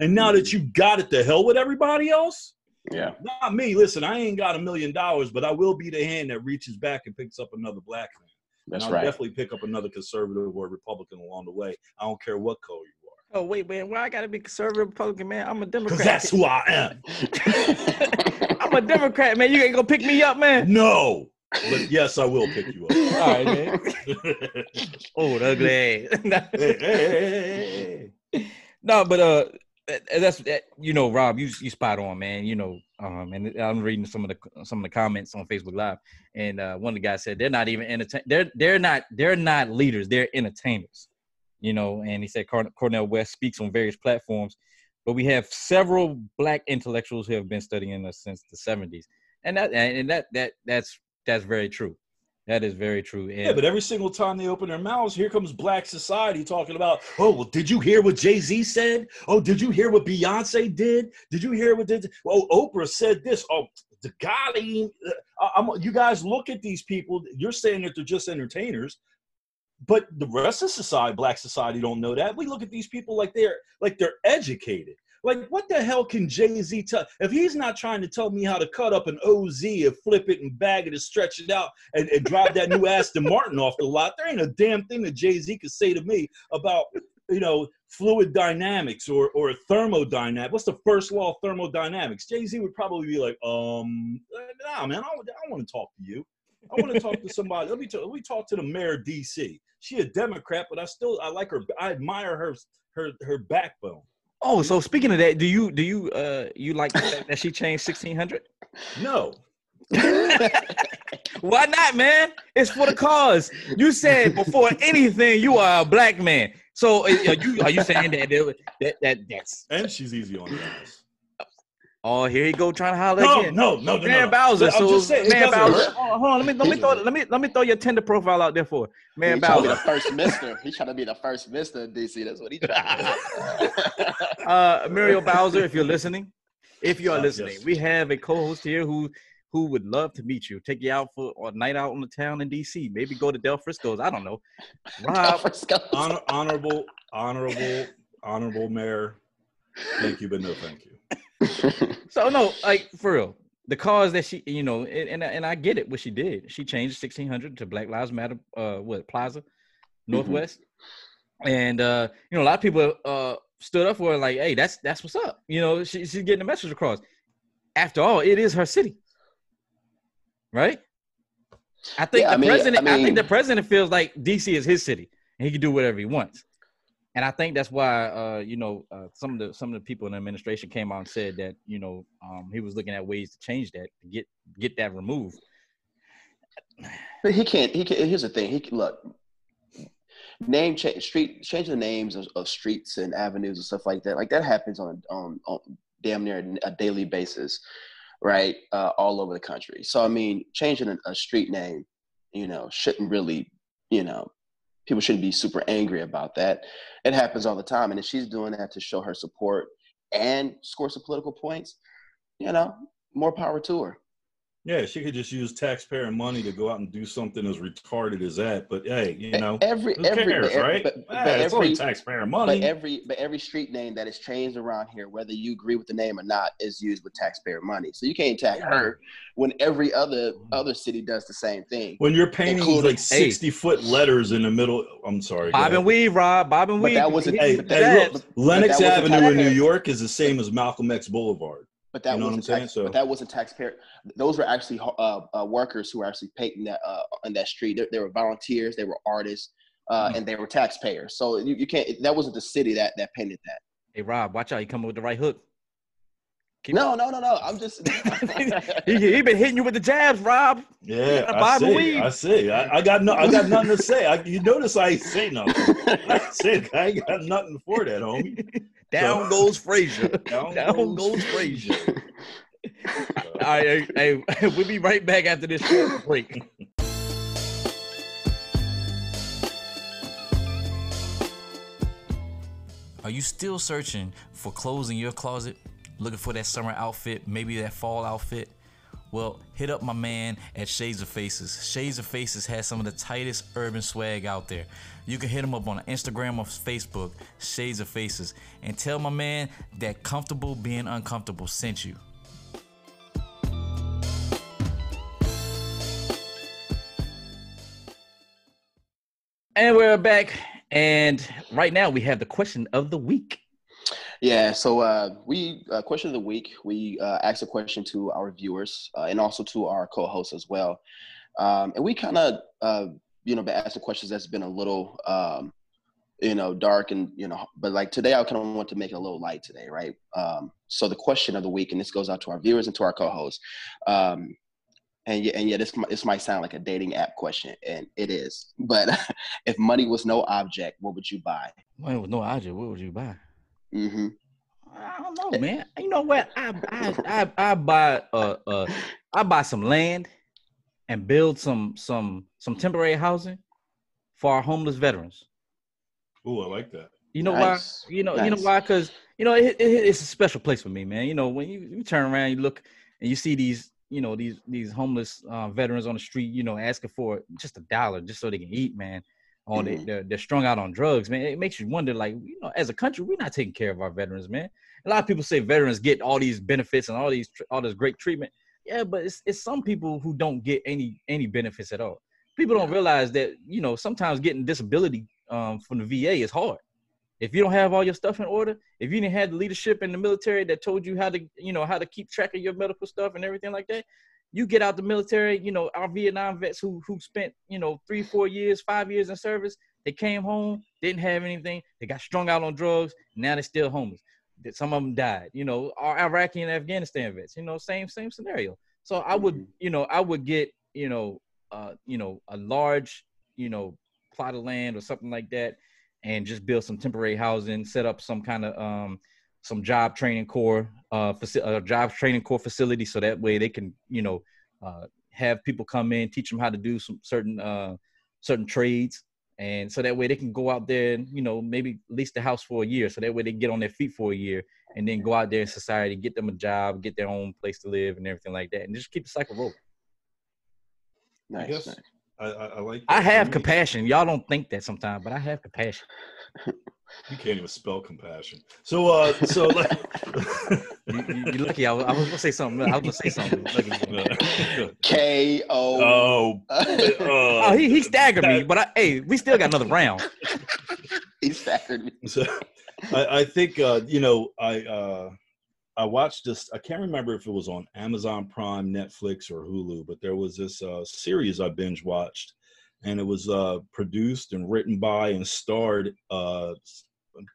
And now that you got it, to hell with everybody else. Yeah. Not me. Listen, I ain't got $1 million, but I will be the hand that reaches back and picks up another black man. That's right. I'll definitely pick up another conservative or Republican along the way. I don't care what color you are. Oh, wait, man. Why I got to be conservative, Republican, man? I'm a Democrat. Because that's who I am. I'm a Democrat, man. You ain't going to pick me up, man? No. But yes, I will pick you up. All right, man. Oh, the ugly ass. Hey. No, but that's you know, Rob, you spot on, man. You know, and I'm reading some of the comments on Facebook Live, and one of the guys said they're not even they're not leaders, they're entertainers, you know. And he said Cornel West speaks on various platforms, but we have several black intellectuals who have been studying us since the 70s, and that's very true. That is very true. And yeah, but every single time they open their mouths, here comes black society talking about, oh, well, did you hear what Jay-Z said? Oh, did you hear what Beyonce did? Did you hear what Oprah said this? Oh, the God, you guys look at these people. You're saying that they're just entertainers, but the rest of society, black society, don't know that. We look at these people like they're educated. Like, what the hell can Jay-Z tell? If he's not trying to tell me how to cut up an OZ and flip it and bag it and stretch it out and drive that new Aston Martin off the lot, there ain't a damn thing that Jay-Z could say to me about, you know, fluid dynamics or thermodynamics. What's the first law of thermodynamics? Jay-Z would probably be like, nah, man, I want to talk to you. I want to talk to somebody. Let me talk to the mayor of D.C. She a Democrat, but I like her. I admire her backbone. Oh, so speaking of that, do you like the fact that she changed 1600? No. Why not, man? It's for the cause. You said before anything, you are a black man. So are you saying that's and she's easy on the eyes. Oh, here he go trying to holler again. No. Man Bowser. So Man Bowser. Oh, hold on, let me throw your Tinder profile out there for it. Man Bowser. He's trying to be the first Mister in DC. That's what he does. Muriel Bowser, if you're listening, yes. We have a co-host here who would love to meet you. Take you out for a night out on the town in DC. Maybe go to Del Frisco's. I don't know. Rob, honorable mayor. Thank you, but no, thank you. So no, like for real, the cause that she, you know, and I get it what she did. She changed 1600 to Black Lives Matter, Plaza Northwest, and you know, a lot of people stood up for her, like, hey, that's what's up. You know, she's getting the message across. After all, it is her city, right? I think the president feels like DC is his city, and he can do whatever he wants. And I think that's why, you know, some of the people in the administration came out and said that, you know, he was looking at ways to change that, to get that removed. But he can't. Here's the thing. Changing the names of streets and avenues and stuff like that. Like that happens on damn near a daily basis, right? All over the country. So I mean, changing a street name, you know, shouldn't really, you know. People shouldn't be super angry about that. It happens all the time. And if she's doing that to show her support and score some political points, you know, more power to her. Yeah, she could just use taxpayer money to go out and do something as retarded as that. But hey, you know, who cares, right? It's only taxpayer money. But every street name that is changed around here, whether you agree with the name or not, is used with taxpayer money. So you can't tax her when every other city does the same thing. When you're painting like 60-foot letters in the middle, I'm sorry, Bob and Weave, Rob. Bob and Weave. But that wasn't. Hey, look, Lenox Avenue in New York is the same as Malcolm X Boulevard. But that wasn't taxpayer. Those were actually workers who were actually painting that on that street. They were volunteers, they were artists, and they were taxpayers. So you can't. That wasn't the city that painted that. Hey Rob, watch out! You coming with the right hook? No. I'm just. he been hitting you with the jabs, Rob. Yeah, I see. I got nothing to say. You notice I ain't say nothing. I ain't got nothing for that, homie. Down goes Frazier. Down goes Frazier. All right, hey, we'll be right back after this short break. Are you still searching for clothes in your closet? Looking for that summer outfit, maybe that fall outfit? Well, hit up my man at Shades of Faces. Shades of Faces has some of the tightest urban swag out there. You can hit him up on Instagram or Facebook, Shades of Faces, and tell my man that Comfortable Being Uncomfortable sent you. And we're back. And right now we have the question of the week. Yeah, so question of the week, we asked a question to our viewers and also to our co-hosts as well. And we kind of, asked the questions that's been a little, dark and, but like today I kind of want to make it a little light today, right? So the question of the week, and this goes out to our viewers and to our co-hosts. This might sound like a dating app question, and it is. But if money was no object, what would you buy? Money was no object, what would you buy? Mm-hmm. I don't know, man. You know what? I buy some land and build some temporary housing for our homeless veterans. Ooh, I like that. You know why? You know why? Because it's a special place for me, man. You know, when you turn around, you look and you see these homeless veterans on the street, asking for just $1 just so they can eat, man. Oh, they're strung out on drugs, man. It makes you wonder, like, as a country, we're not taking care of our veterans, man. A lot of people say veterans get all these benefits and all this great treatment. Yeah, but it's some people who don't get any benefits at all. People don't realize that, sometimes getting disability from the VA is hard. If you don't have all your stuff in order, if you didn't have the leadership in the military that told you how to keep track of your medical stuff and everything like that, you get out the military, our Vietnam vets who spent, 3, 4 years, 5 years in service, they came home, didn't have anything, they got strung out on drugs, now they're still homeless. Some of them died, our Iraqi and Afghanistan vets, same scenario. So I would get, a large, plot of land or something like that and just build some temporary housing, set up some kind of, some job training corps facility, so that way they can, have people come in, teach them how to do some certain trades, and so that way they can go out there and, maybe lease the house for a year, so that way they can get on their feet for a year, and then go out there in society, get them a job, get their own place to live, and everything like that, and just keep the cycle rolling. Nice. I like that. I have compassion. Y'all don't think that sometimes, but I have compassion. You can't even spell compassion. So like, you're lucky. I was gonna say something. K-O. Oh, he staggered me, but we still got another round. He staggered me. So, I think I watched this. I can't remember if it was on Amazon Prime, Netflix, or Hulu, but there was this series I binge watched. And it was produced and written by and starred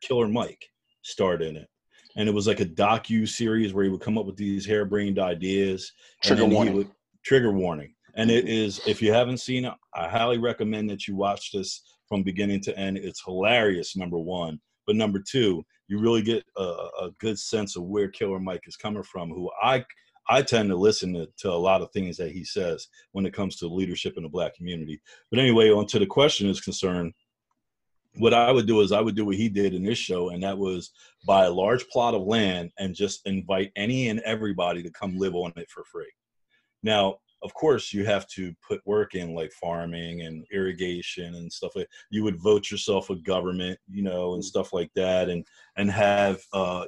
Killer Mike starred in it. And it was like a docu-series where he would come up with these harebrained ideas. Trigger Warning. And it is, if you haven't seen it, I highly recommend that you watch this from beginning to end. It's hilarious, number one. But number two, you really get a good sense of where Killer Mike is coming from, who I tend to listen to a lot of things that he says when it comes to leadership in the black community. But anyway, on to the question is concerned, what I would do is I would do what he did in this show, and that was buy a large plot of land and just invite any and everybody to come live on it for free. Now, of course, you have to put work in, like farming and irrigation and stuff like that. You would vote yourself a government, you know, and stuff like that, and have,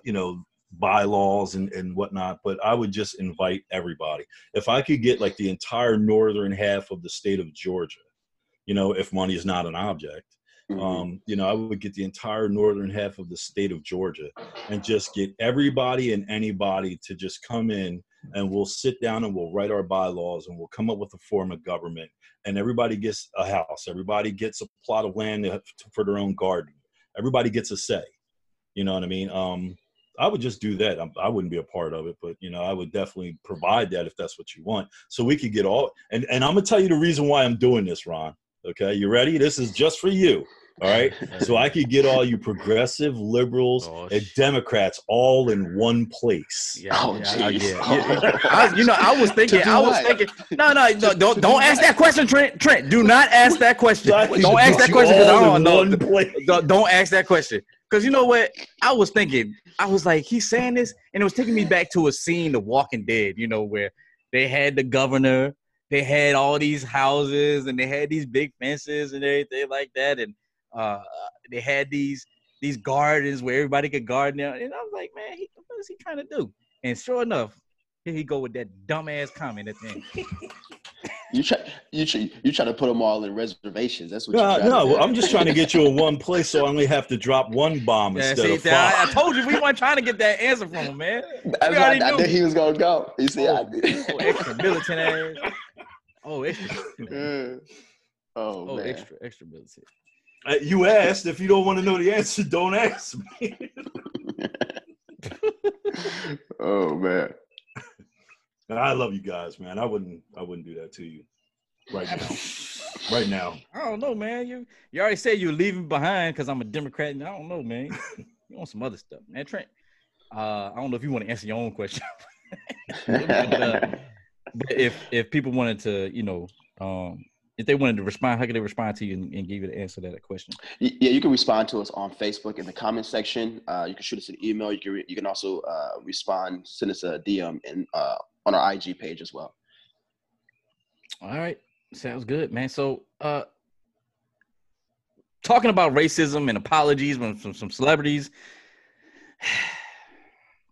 you know, bylaws and whatnot. But I would just invite everybody. If I could get like the entire northern half of the state of Georgia, you know, if money is not an object, mm-hmm. You know, I would get the entire northern half of the state of Georgia and just get everybody and anybody to just come in, and we'll sit down and we'll write our bylaws and we'll come up with a form of government, and everybody gets a house. Everybody gets a plot of land for their own garden. Everybody gets a say. You know what I mean? I would just do that. I wouldn't be a part of it, but you know, I would definitely provide that if that's what you want. So we could get all, and I'm gonna tell you the reason why I'm doing this, Ron. Okay, you ready? This is just for you. All right. So I could get all you progressive liberals and Democrats all in one place. Yeah, oh, jeez. Yeah. You know, I was thinking. No, don't ask that question, Trent. Do not ask that question. Don't ask that question because I don't know. Don't ask that question because you know what I was thinking. I was like, he's saying this, and it was taking me back to a scene of Walking Dead. You know, where they had the governor, they had all these houses, and they had these big fences and everything like that, and they had these gardens where everybody could garden out. And I was like, man, what is he trying to do? And sure enough, here he go with that dumbass comment at the end. You try to put them all in reservations. That's what you're trying to do. I'm just trying to get you in one place so I only have to drop one bomb instead of five. I told you we weren't trying to get that answer from him, man. I knew he was going to go. You see, I did. Oh, extra militant ass. Oh, extra. Oh, man. Extra militant. You asked. If you don't want to know the answer, don't ask me. Oh man, I love you guys, man. I wouldn't do that to you right now. Right now. I don't know, man. You already said you're leaving behind because I'm a Democrat, and I don't know, man. You want some other stuff, man, Trent. I don't know if you want to answer your own question, but if people wanted to, you know. If they wanted to respond, how could they respond to you and give you the answer to that question? Yeah, you can respond to us on Facebook in the comment section. You can shoot us an email. You can also respond, send us a DM on our IG page as well. All right. Sounds good, man. So talking about racism and apologies from some celebrities,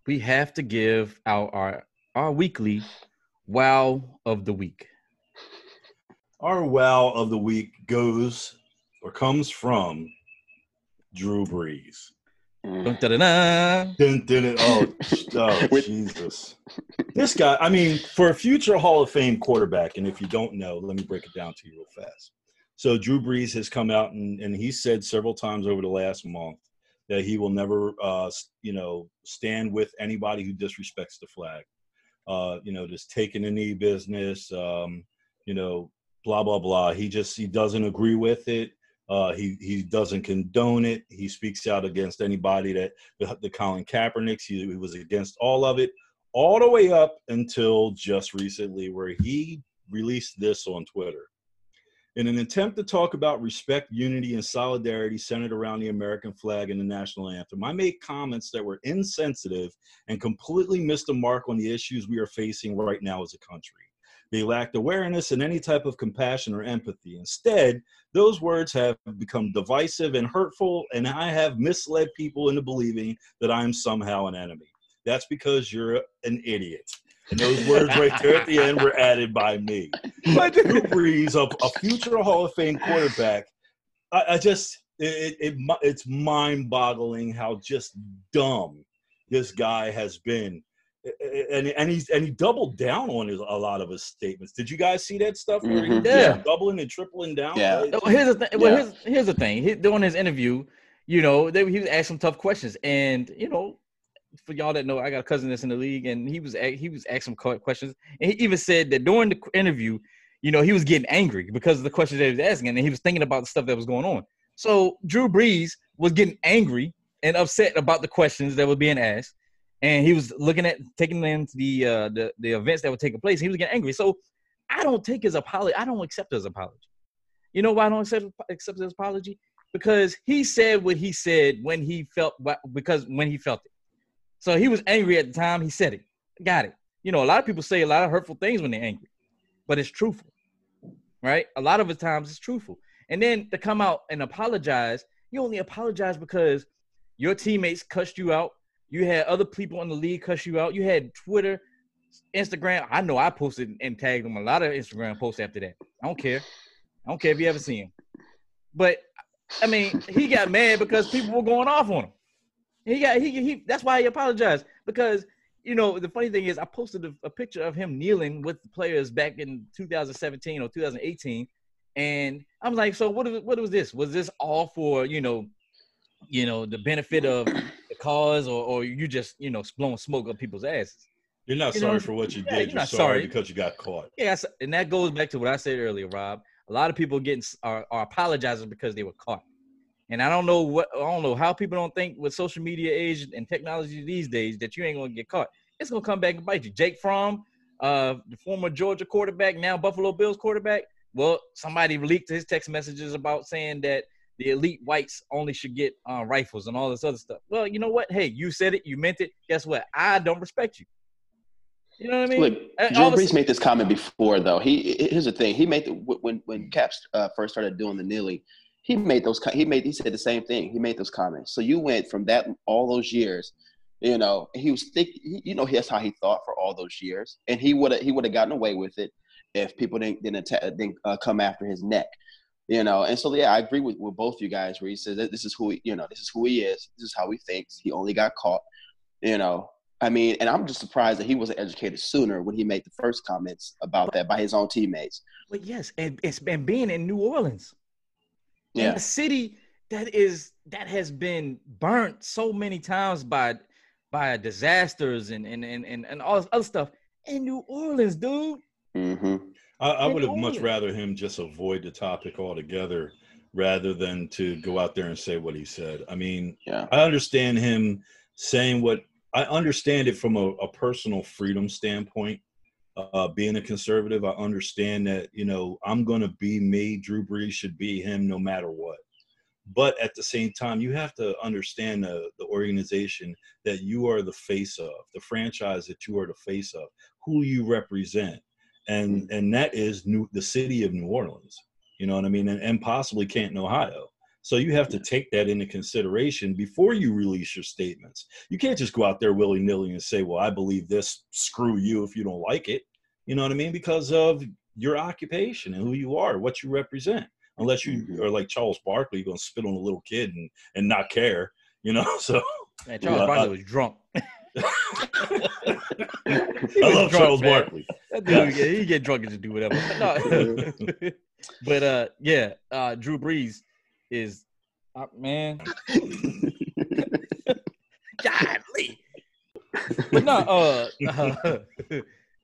we have to give out our weekly wow of the week. Our wow of the week comes from Drew Brees. Dun, da, da, da. Dun, da, da. Oh, Jesus. This guy, I mean, for a future Hall of Fame quarterback, and if you don't know, let me break it down to you real fast. So Drew Brees has come out and he said several times over the last month that he will never, stand with anybody who disrespects the flag. This taking a knee business, blah, blah, blah. He doesn't agree with it. He doesn't condone it. He speaks out against anybody that the Colin Kaepernicks. He was against all of it all the way up until just recently where he released this on Twitter. In an attempt to talk about respect, unity, and solidarity centered around the American flag and the national anthem, I made comments that were insensitive and completely missed the mark on the issues we are facing right now as a country. They lacked awareness and any type of compassion or empathy. Instead, those words have become divisive and hurtful, and I have misled people into believing that I am somehow an enemy. That's because you're an idiot. And those words right there at the end were added by me. But Drew Brees, a future Hall of Fame quarterback, it's mind-boggling how just dumb this guy has been. And he doubled down on a lot of his statements. Did you guys see that stuff? Mm-hmm. Yeah, doubling and tripling down. Yeah. Here's the thing. During his interview, he was asked some tough questions, and for y'all that know, I got a cousin that's in the league, and he was asked some questions, and he even said that during the interview, he was getting angry because of the questions that he was asking, and he was thinking about the stuff that was going on. So Drew Brees was getting angry and upset about the questions that were being asked. And he was looking at taking into the events that were taking place. He was getting angry. So I don't accept his apology. You know why I don't accept his apology? because he said what he said when he felt, because when he felt it. So he was angry at the time. He said it. Got it. You know, a lot of people say a lot of hurtful things when they're angry, but it's truthful, right? A lot of the times it's truthful. And then to come out and apologize, you only apologize because your teammates cussed you out. You had other people in the league cuss you out. You had Twitter, Instagram. I know I posted and tagged him a lot of Instagram posts after that. I don't care. I don't care if you ever see him. But, I mean, he got mad because people were going off on him. He that's why he apologized. Because, you know, the funny thing is I posted a picture of him kneeling with the players back in 2017 or 2018. And I'm like, so what was this? Was this all for, you know, the benefit of the cause, or you just, you know, blowing smoke up people's asses? You're not sorry for what you did. You're sorry because you got caught. Yeah, and that goes back to what I said earlier, Rob. A lot of people are apologizing because they were caught. And I don't know how people don't think with social media age and technology these days that you ain't going to get caught. It's going to come back and bite you. Jake Fromm, the former Georgia quarterback, now Buffalo Bills quarterback. Well, somebody leaked his text messages about saying that the elite whites only should get rifles and all this other stuff. Well, you know what? Hey, you said it. You meant it. Guess what? I don't respect you. You know what I mean? Look, Drew Brees made this comment before, though. Here's the thing. He made when Caps first started doing the kneeling. He said the same thing. He made those comments. So you went from that all those years. You know, he was thinking. You know, that's how he thought for all those years, and he would have gotten away with it if people didn't come after his neck. You know, and so yeah, I agree with both you guys where he says that this is who he is. This is how he thinks. He only got caught. You know. I mean, and I'm just surprised that he wasn't educated sooner when he made the first comments about that by his own teammates. But yes, and it's been being in New Orleans, yeah, in a city that has been burnt so many times by disasters and all this other stuff in New Orleans, dude. Mm-hmm. I would have much rather him just avoid the topic altogether rather than to go out there and say what he said. I mean, yeah. I understand him saying what. I understand it from a personal freedom standpoint. Being a conservative, I understand that, you know, I'm going to be me. Drew Brees should be him no matter what. But at the same time, you have to understand the organization that you are the face of, the franchise that you are the face of, who you represent. And that is the city of New Orleans, you know what I mean? And possibly Canton, Ohio. So you have to take that into consideration before you release your statements. You can't just go out there willy-nilly and say, well, I believe this, screw you if you don't like it. You know what I mean? Because of your occupation and who you are, what you represent. Unless you are like Charles Barkley, you're going to spit on a little kid and not care, you know? So man, Charles Barkley was drunk. I love Charles Barkley. That dude, yeah, he get drunk and just do whatever. No. But, Drew Brees. Is man, godly, but no,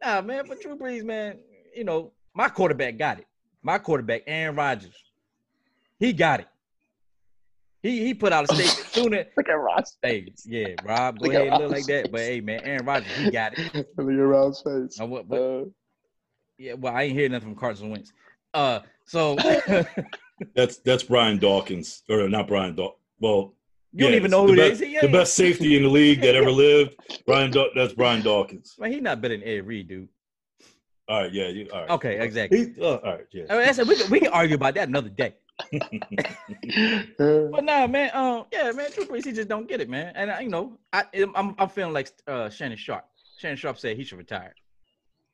nah, man. But Drew Brees, man, you know my quarterback got it. My quarterback, Aaron Rodgers, he got it. He put out a statement sooner. Look at Rod's face. Yeah, Rob, go ahead and look like that. But hey, man, Aaron Rodgers, he got it. Look at Rod's face. Yeah, well, I ain't hear nothing from Carson Wentz. So. That's Brian Dawkins, or not Brian Dawkins. Well, you don't even know who it is. Yeah, the best safety in the league that ever lived. That's Brian Dawkins. Man, he's not better than Ed Reed, dude. All right, yeah, all right. Okay, exactly. All right, yeah. I mean, we can argue about that another day. But nah, man, Drew Brees, he just don't get it, man. And I'm feeling like Shannon Sharp. Shannon Sharp said he should retire.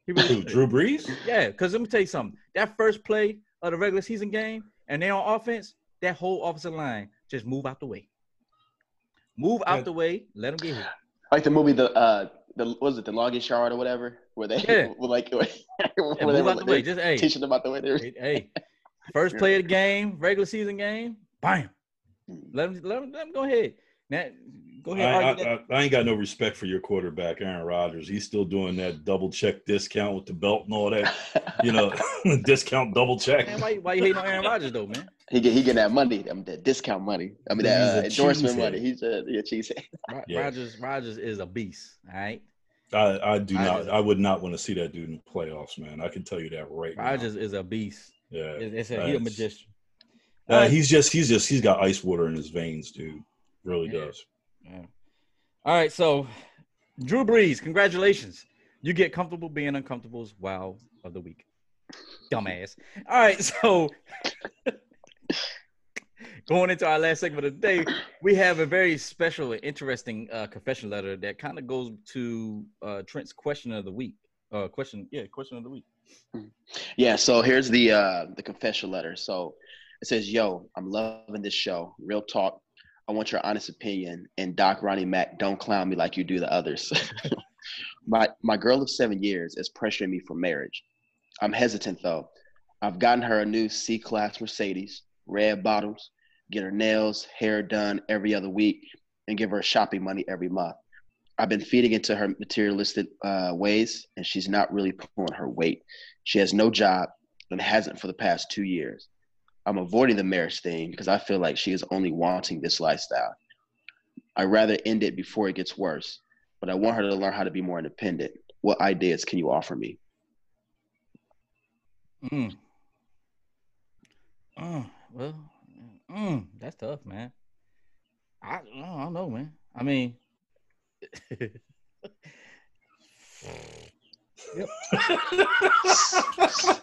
He really Drew Brees? Yeah, because let me tell you something. That first play of the regular season game. And they're on offense, that whole offensive line just move out the way. Move out the way, let them get hit. Like the movie, The Longest Yard or whatever, where they were like, teaching them out the way. Hey, first play of the game, regular season game, bam. Let them go ahead. Now, go ahead. I ain't got no respect for your quarterback, Aaron Rodgers. He's still doing that double check discount with the belt and all that, you know, discount double check. Man, why you hating on Aaron Rodgers though, man? He get that money, that discount money. I mean that endorsement money. He's a cheesehead. Yeah. Rodgers is a beast. All right. I would not want to see that dude in the playoffs, man. I can tell you that right now. Rodgers is a beast. Yeah, he's a magician. He's got ice water in his veins, dude. Really does. Yeah. All right. So Drew Brees, congratulations. You get comfortable being uncomfortable's wow of the week. Dumbass. All right. So going into our last segment of the day, we have a very special and interesting confession letter that kind of goes to Trent's question of the week. Question of the week. Yeah, so here's the confession letter. So it says, yo, I'm loving this show. Real talk. I want your honest opinion. And Doc Ronnie Mac, don't clown me like you do the others. My girl of 7 years is pressuring me for marriage. I'm hesitant, though. I've gotten her a new C-Class Mercedes, red bottoms, get her nails, hair done every other week, and give her shopping money every month. I've been feeding into her materialistic ways, and she's not really pulling her weight. She has no job and hasn't for the past 2 years. I'm avoiding the marriage thing because I feel like she is only wanting this lifestyle. I'd rather end it before it gets worse, but I want her to learn how to be more independent. What ideas can you offer me? That's tough, man. I don't know, man. I mean... Yep.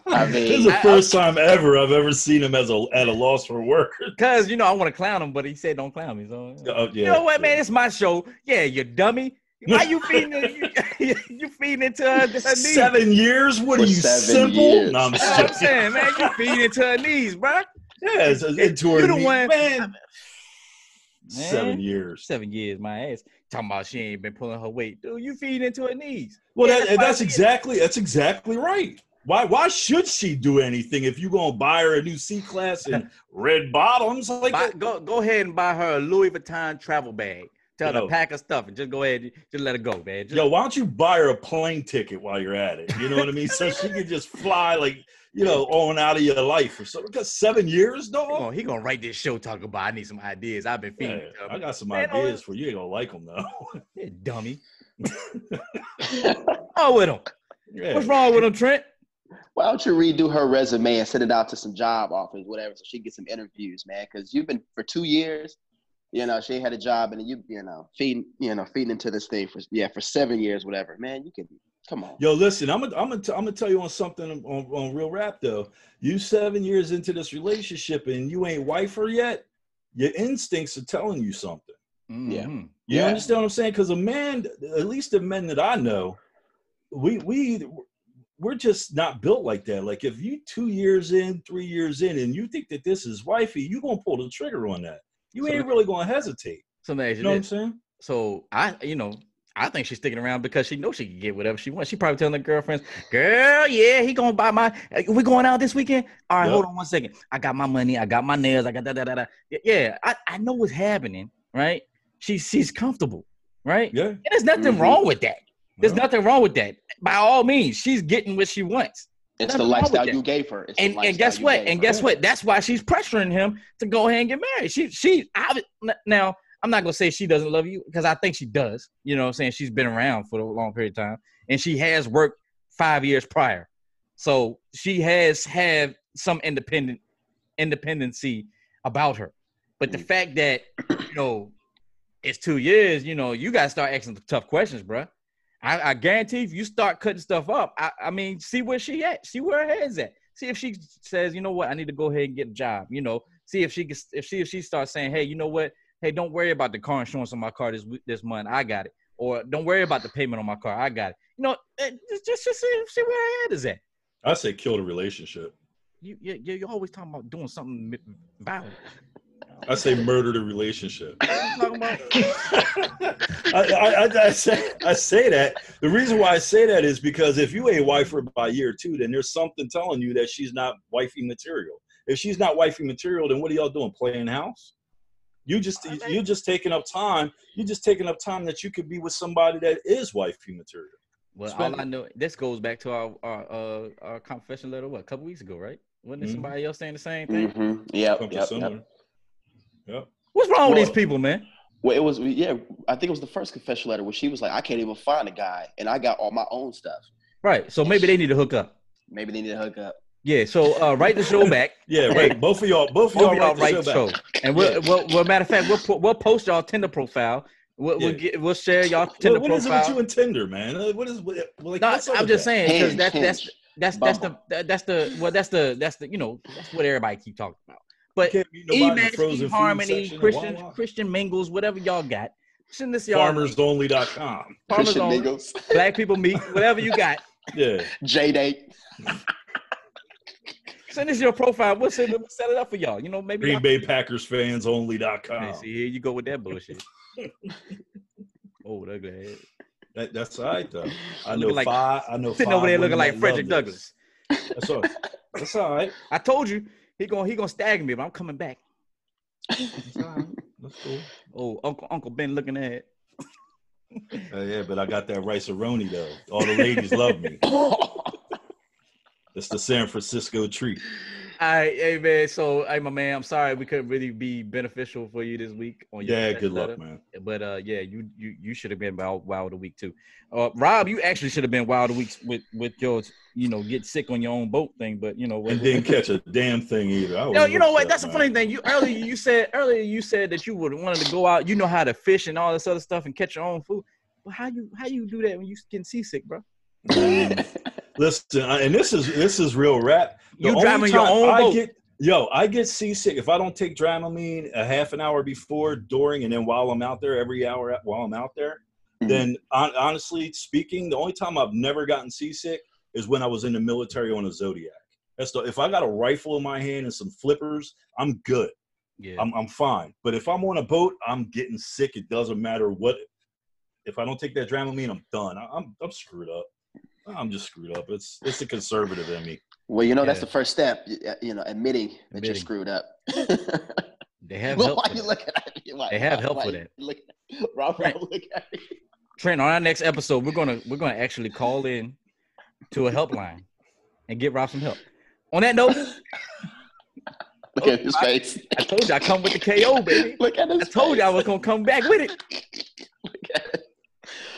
I mean, this is the first time ever I've ever seen him at a loss for work. Cause I want to clown him, but he said don't clown me. So you know what, man? It's my show. Yeah, you dummy. Why you feeding? you feeding into her knees? 7 years? What are you, simple? No, I'm just saying, man, you feeding into her knees, bro. Yeah, into her knees, man. 7 years. 7 years, my ass. Talking about she ain't been pulling her weight. Dude, you feed into her knees. Well, that's exactly right. Why should she do anything if you going to buy her a new C-Class and red bottoms? Like go ahead and buy her a Louis Vuitton travel bag. Tell her to pack her stuff and just go ahead and just let her go, man. Why don't you buy her a plane ticket while you're at it? You know what I mean? So she can just fly on out of your life or something. Because 7 years, dog. He gonna write this show talking about I need some ideas. I've been feeding. Yeah, I got some ideas for you. You ain't gonna like them though. Yeah, dummy. Oh, with him. Yeah. What's wrong with him, Trent? Why don't you redo her resume and send it out to some job offers, whatever, so she gets some interviews, man? Because you've been for 2 years. She ain't had a job, and feeding into this thing for 7 years, whatever. Man, you can. Come on. Yo, listen, I'm gonna tell you on something on Real Rap though. You 7 years into this relationship and you ain't wife her yet, your instincts are telling you something. Mm-hmm. Yeah. You understand what I'm saying? Because a man, at least the men that I know, we're just not built like that. Like if you 2 years in, 3 years in, and you think that this is wifey, you gonna pull the trigger on that. You ain't really gonna hesitate. So man, you know what I'm saying? So I think she's sticking around because she knows she can get whatever she wants. She probably telling her girlfriends, girl, yeah, he going to buy my – we going out this weekend? All right, hold on 1 second. I got my money. I got my nails. I got da-da-da-da. Yeah, I know what's happening, right? She's comfortable, right? Yeah. And there's nothing wrong with that. There's nothing wrong with that. By all means, she's getting what she wants. It's the lifestyle you gave her. And guess what? That's why she's pressuring him to go ahead and get married. Now – I'm not gonna say she doesn't love you because I think she does. You know what I'm saying? She's been around for a long period of time and she has worked 5 years prior. So she has had some independency about her. But the fact that, it's 2 years, you gotta start asking the tough questions, bro. I guarantee if you start cutting stuff up, I mean, see where she at, see where her head's at. See if she says, you know what, I need to go ahead and get a job, see if she gets, if she starts saying, hey, you know what? Hey, don't worry about the car insurance on my car this month. I got it. Or don't worry about the payment on my car. I got it. Just see where her head is at. I say kill the relationship. You're always talking about doing something violent. I say murder the relationship. I say that. The reason why I say that is because if you ain't wife her by year two, then there's something telling you that she's not wifey material. If she's not wifey material, then what are y'all doing? Playing house? You're just taking up time. You're just taking up time that you could be with somebody that is wifey material. Well, all I know, this goes back to our confession letter. What, a couple weeks ago, right? Wasn't there somebody else saying the same thing? Mm-hmm. Yep. What's wrong with these people, man? Well, it was I think it was the first confession letter where she was like, I can't even find a guy, and I got all my own stuff. Right. So maybe they need to hook up. Yeah, so write the show back. Yeah, right. Both of y'all write the show back. And we'll matter of fact, we'll post y'all Tinder profile. We'll share y'all Tinder profile. What is it with you and Tinder, man? What is like? No, I'm just saying because that's the you know, that's what everybody keep talking about. But eMatch, Harmony, Christian Mingles, whatever y'all got. Send this y'all. FarmersOnly.com. Christian Mingles. Black people meet. Whatever you got. Yeah. J-Date. Send us your profile. We'll set it up for y'all. You know, maybe Green Bay Packers fans only.com. See, here you go with that bullshit. Oh, that's all right though. I know like, five. I know sitting five over there looking like Frederick Douglass. That's all. That's all right. I told you he gonna stag me, but I'm coming back. That's all right. That's cool. Oh, Uncle Ben looking at. Yeah, but I got that rice-a-roni though. All the ladies love me. It's the San Francisco treat. All right, hey, man. So, hey, my man, I'm sorry we couldn't really be beneficial for you this week. Good luck, man. But, yeah, you should have been wild of the week, too. Rob, you actually should have been wild of the week with your, you know, get sick on your own boat thing. But, you know. Didn't catch a damn thing either. No, you know what? That's the funny thing. Earlier you said that you would have wanted to go out. You know how to fish and all this other stuff and catch your own food. But how you do that when you getting seasick, bro? Listen, and this is real rap. You driving your own boat. I get seasick if I don't take Dramamine a half an hour before, during, and then while I'm out there, every hour while I'm out there. Mm-hmm. Then, honestly speaking, the only time I've never gotten seasick is when I was in the military on a Zodiac. If I got a rifle in my hand and some flippers, I'm good. Yeah, I'm fine. But if I'm on a boat, I'm getting sick. It doesn't matter what. If I don't take that Dramamine, I'm done. I'm screwed up. I'm just screwed up. It's a conservative in me. Well, you know, that's the first step, you know, admitting that you're screwed up. They have help. Why you looking at me? They have help for that. Rob, look at me. Trent, on our next episode, we're gonna actually call in to a helpline and get Rob some help. On that note, look at his face. I told you I come with the KO, baby. Look at his face. I told you I was gonna come back with it. Look at it.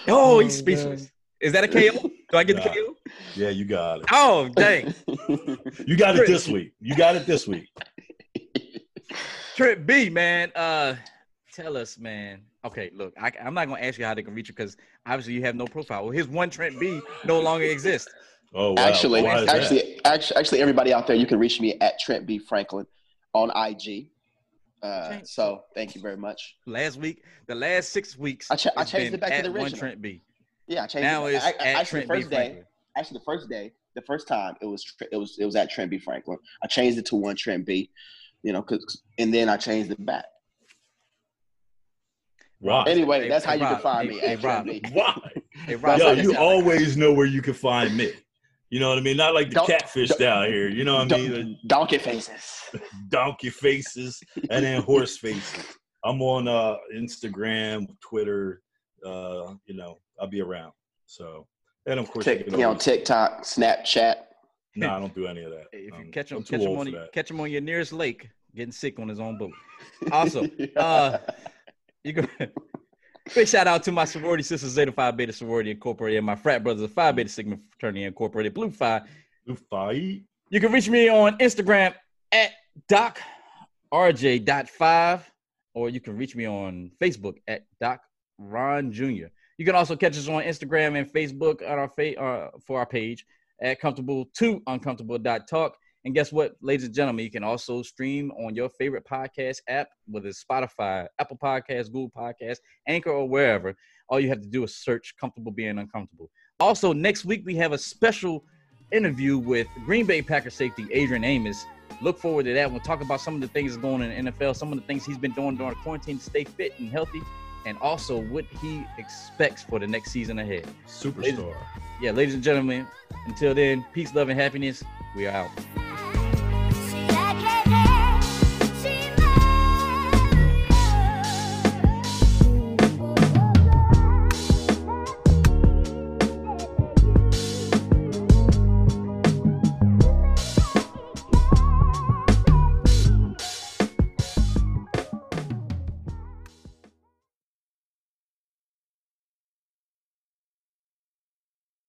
Oh, he's speechless. God. Is that a KO? Do I get the KO? Yeah, you got it. Oh, dang. You got it this week. Trent B, man. Tell us, man. Okay, look, I'm not going to ask you how they can reach you because obviously you have no profile. Well, his one Trent B no longer exists. Oh, wow. Actually, everybody out there, you can reach me at Trent B Franklin on IG. So thank you very much. The last 6 weeks, I changed it back to the original. One Trent B. Yeah, I changed now it. It's the first time it was at Trent B Franklin. I changed it to one Trent B, you know, and then I changed it back. Rob. Anyway, that's how you can find me. Hey, Rob. Why? Yo, you always know where you can find me. You know what I mean? Not like the catfish down here. You know what I mean? Donkey faces. Donkey faces, and then horse faces. I'm on Instagram, Twitter. You know, I'll be around. So, and of course, TikTok, Snapchat. No, I don't do any of that. If you catch him on your nearest lake, getting sick on his own boat. Also, you go. Big shout out to my sorority sisters, Zeta Phi Beta Sorority Incorporated, and my frat brothers, the Phi Beta Sigma Fraternity Incorporated, Blue Phi. Blue Phi. You can reach me on Instagram at docrj.5, or you can reach me on Facebook at Doc Ron Jr. You can also catch us on Instagram and Facebook on for our page at comfortable2uncomfortable.talk. And guess what, ladies and gentlemen, you can also stream on your favorite podcast app, whether it's Spotify, Apple Podcasts, Google Podcasts, Anchor, or wherever. All you have to do is search Comfortable Being Uncomfortable. Also, next week, we have a special interview with Green Bay Packers safety Adrian Amos. Look forward to that. We'll talk about some of the things going on in the NFL, some of the things he's been doing during quarantine to stay fit and healthy, and also what he expects for the next season ahead. Superstar. Ladies and gentlemen, until then, peace, love, and happiness. We are out.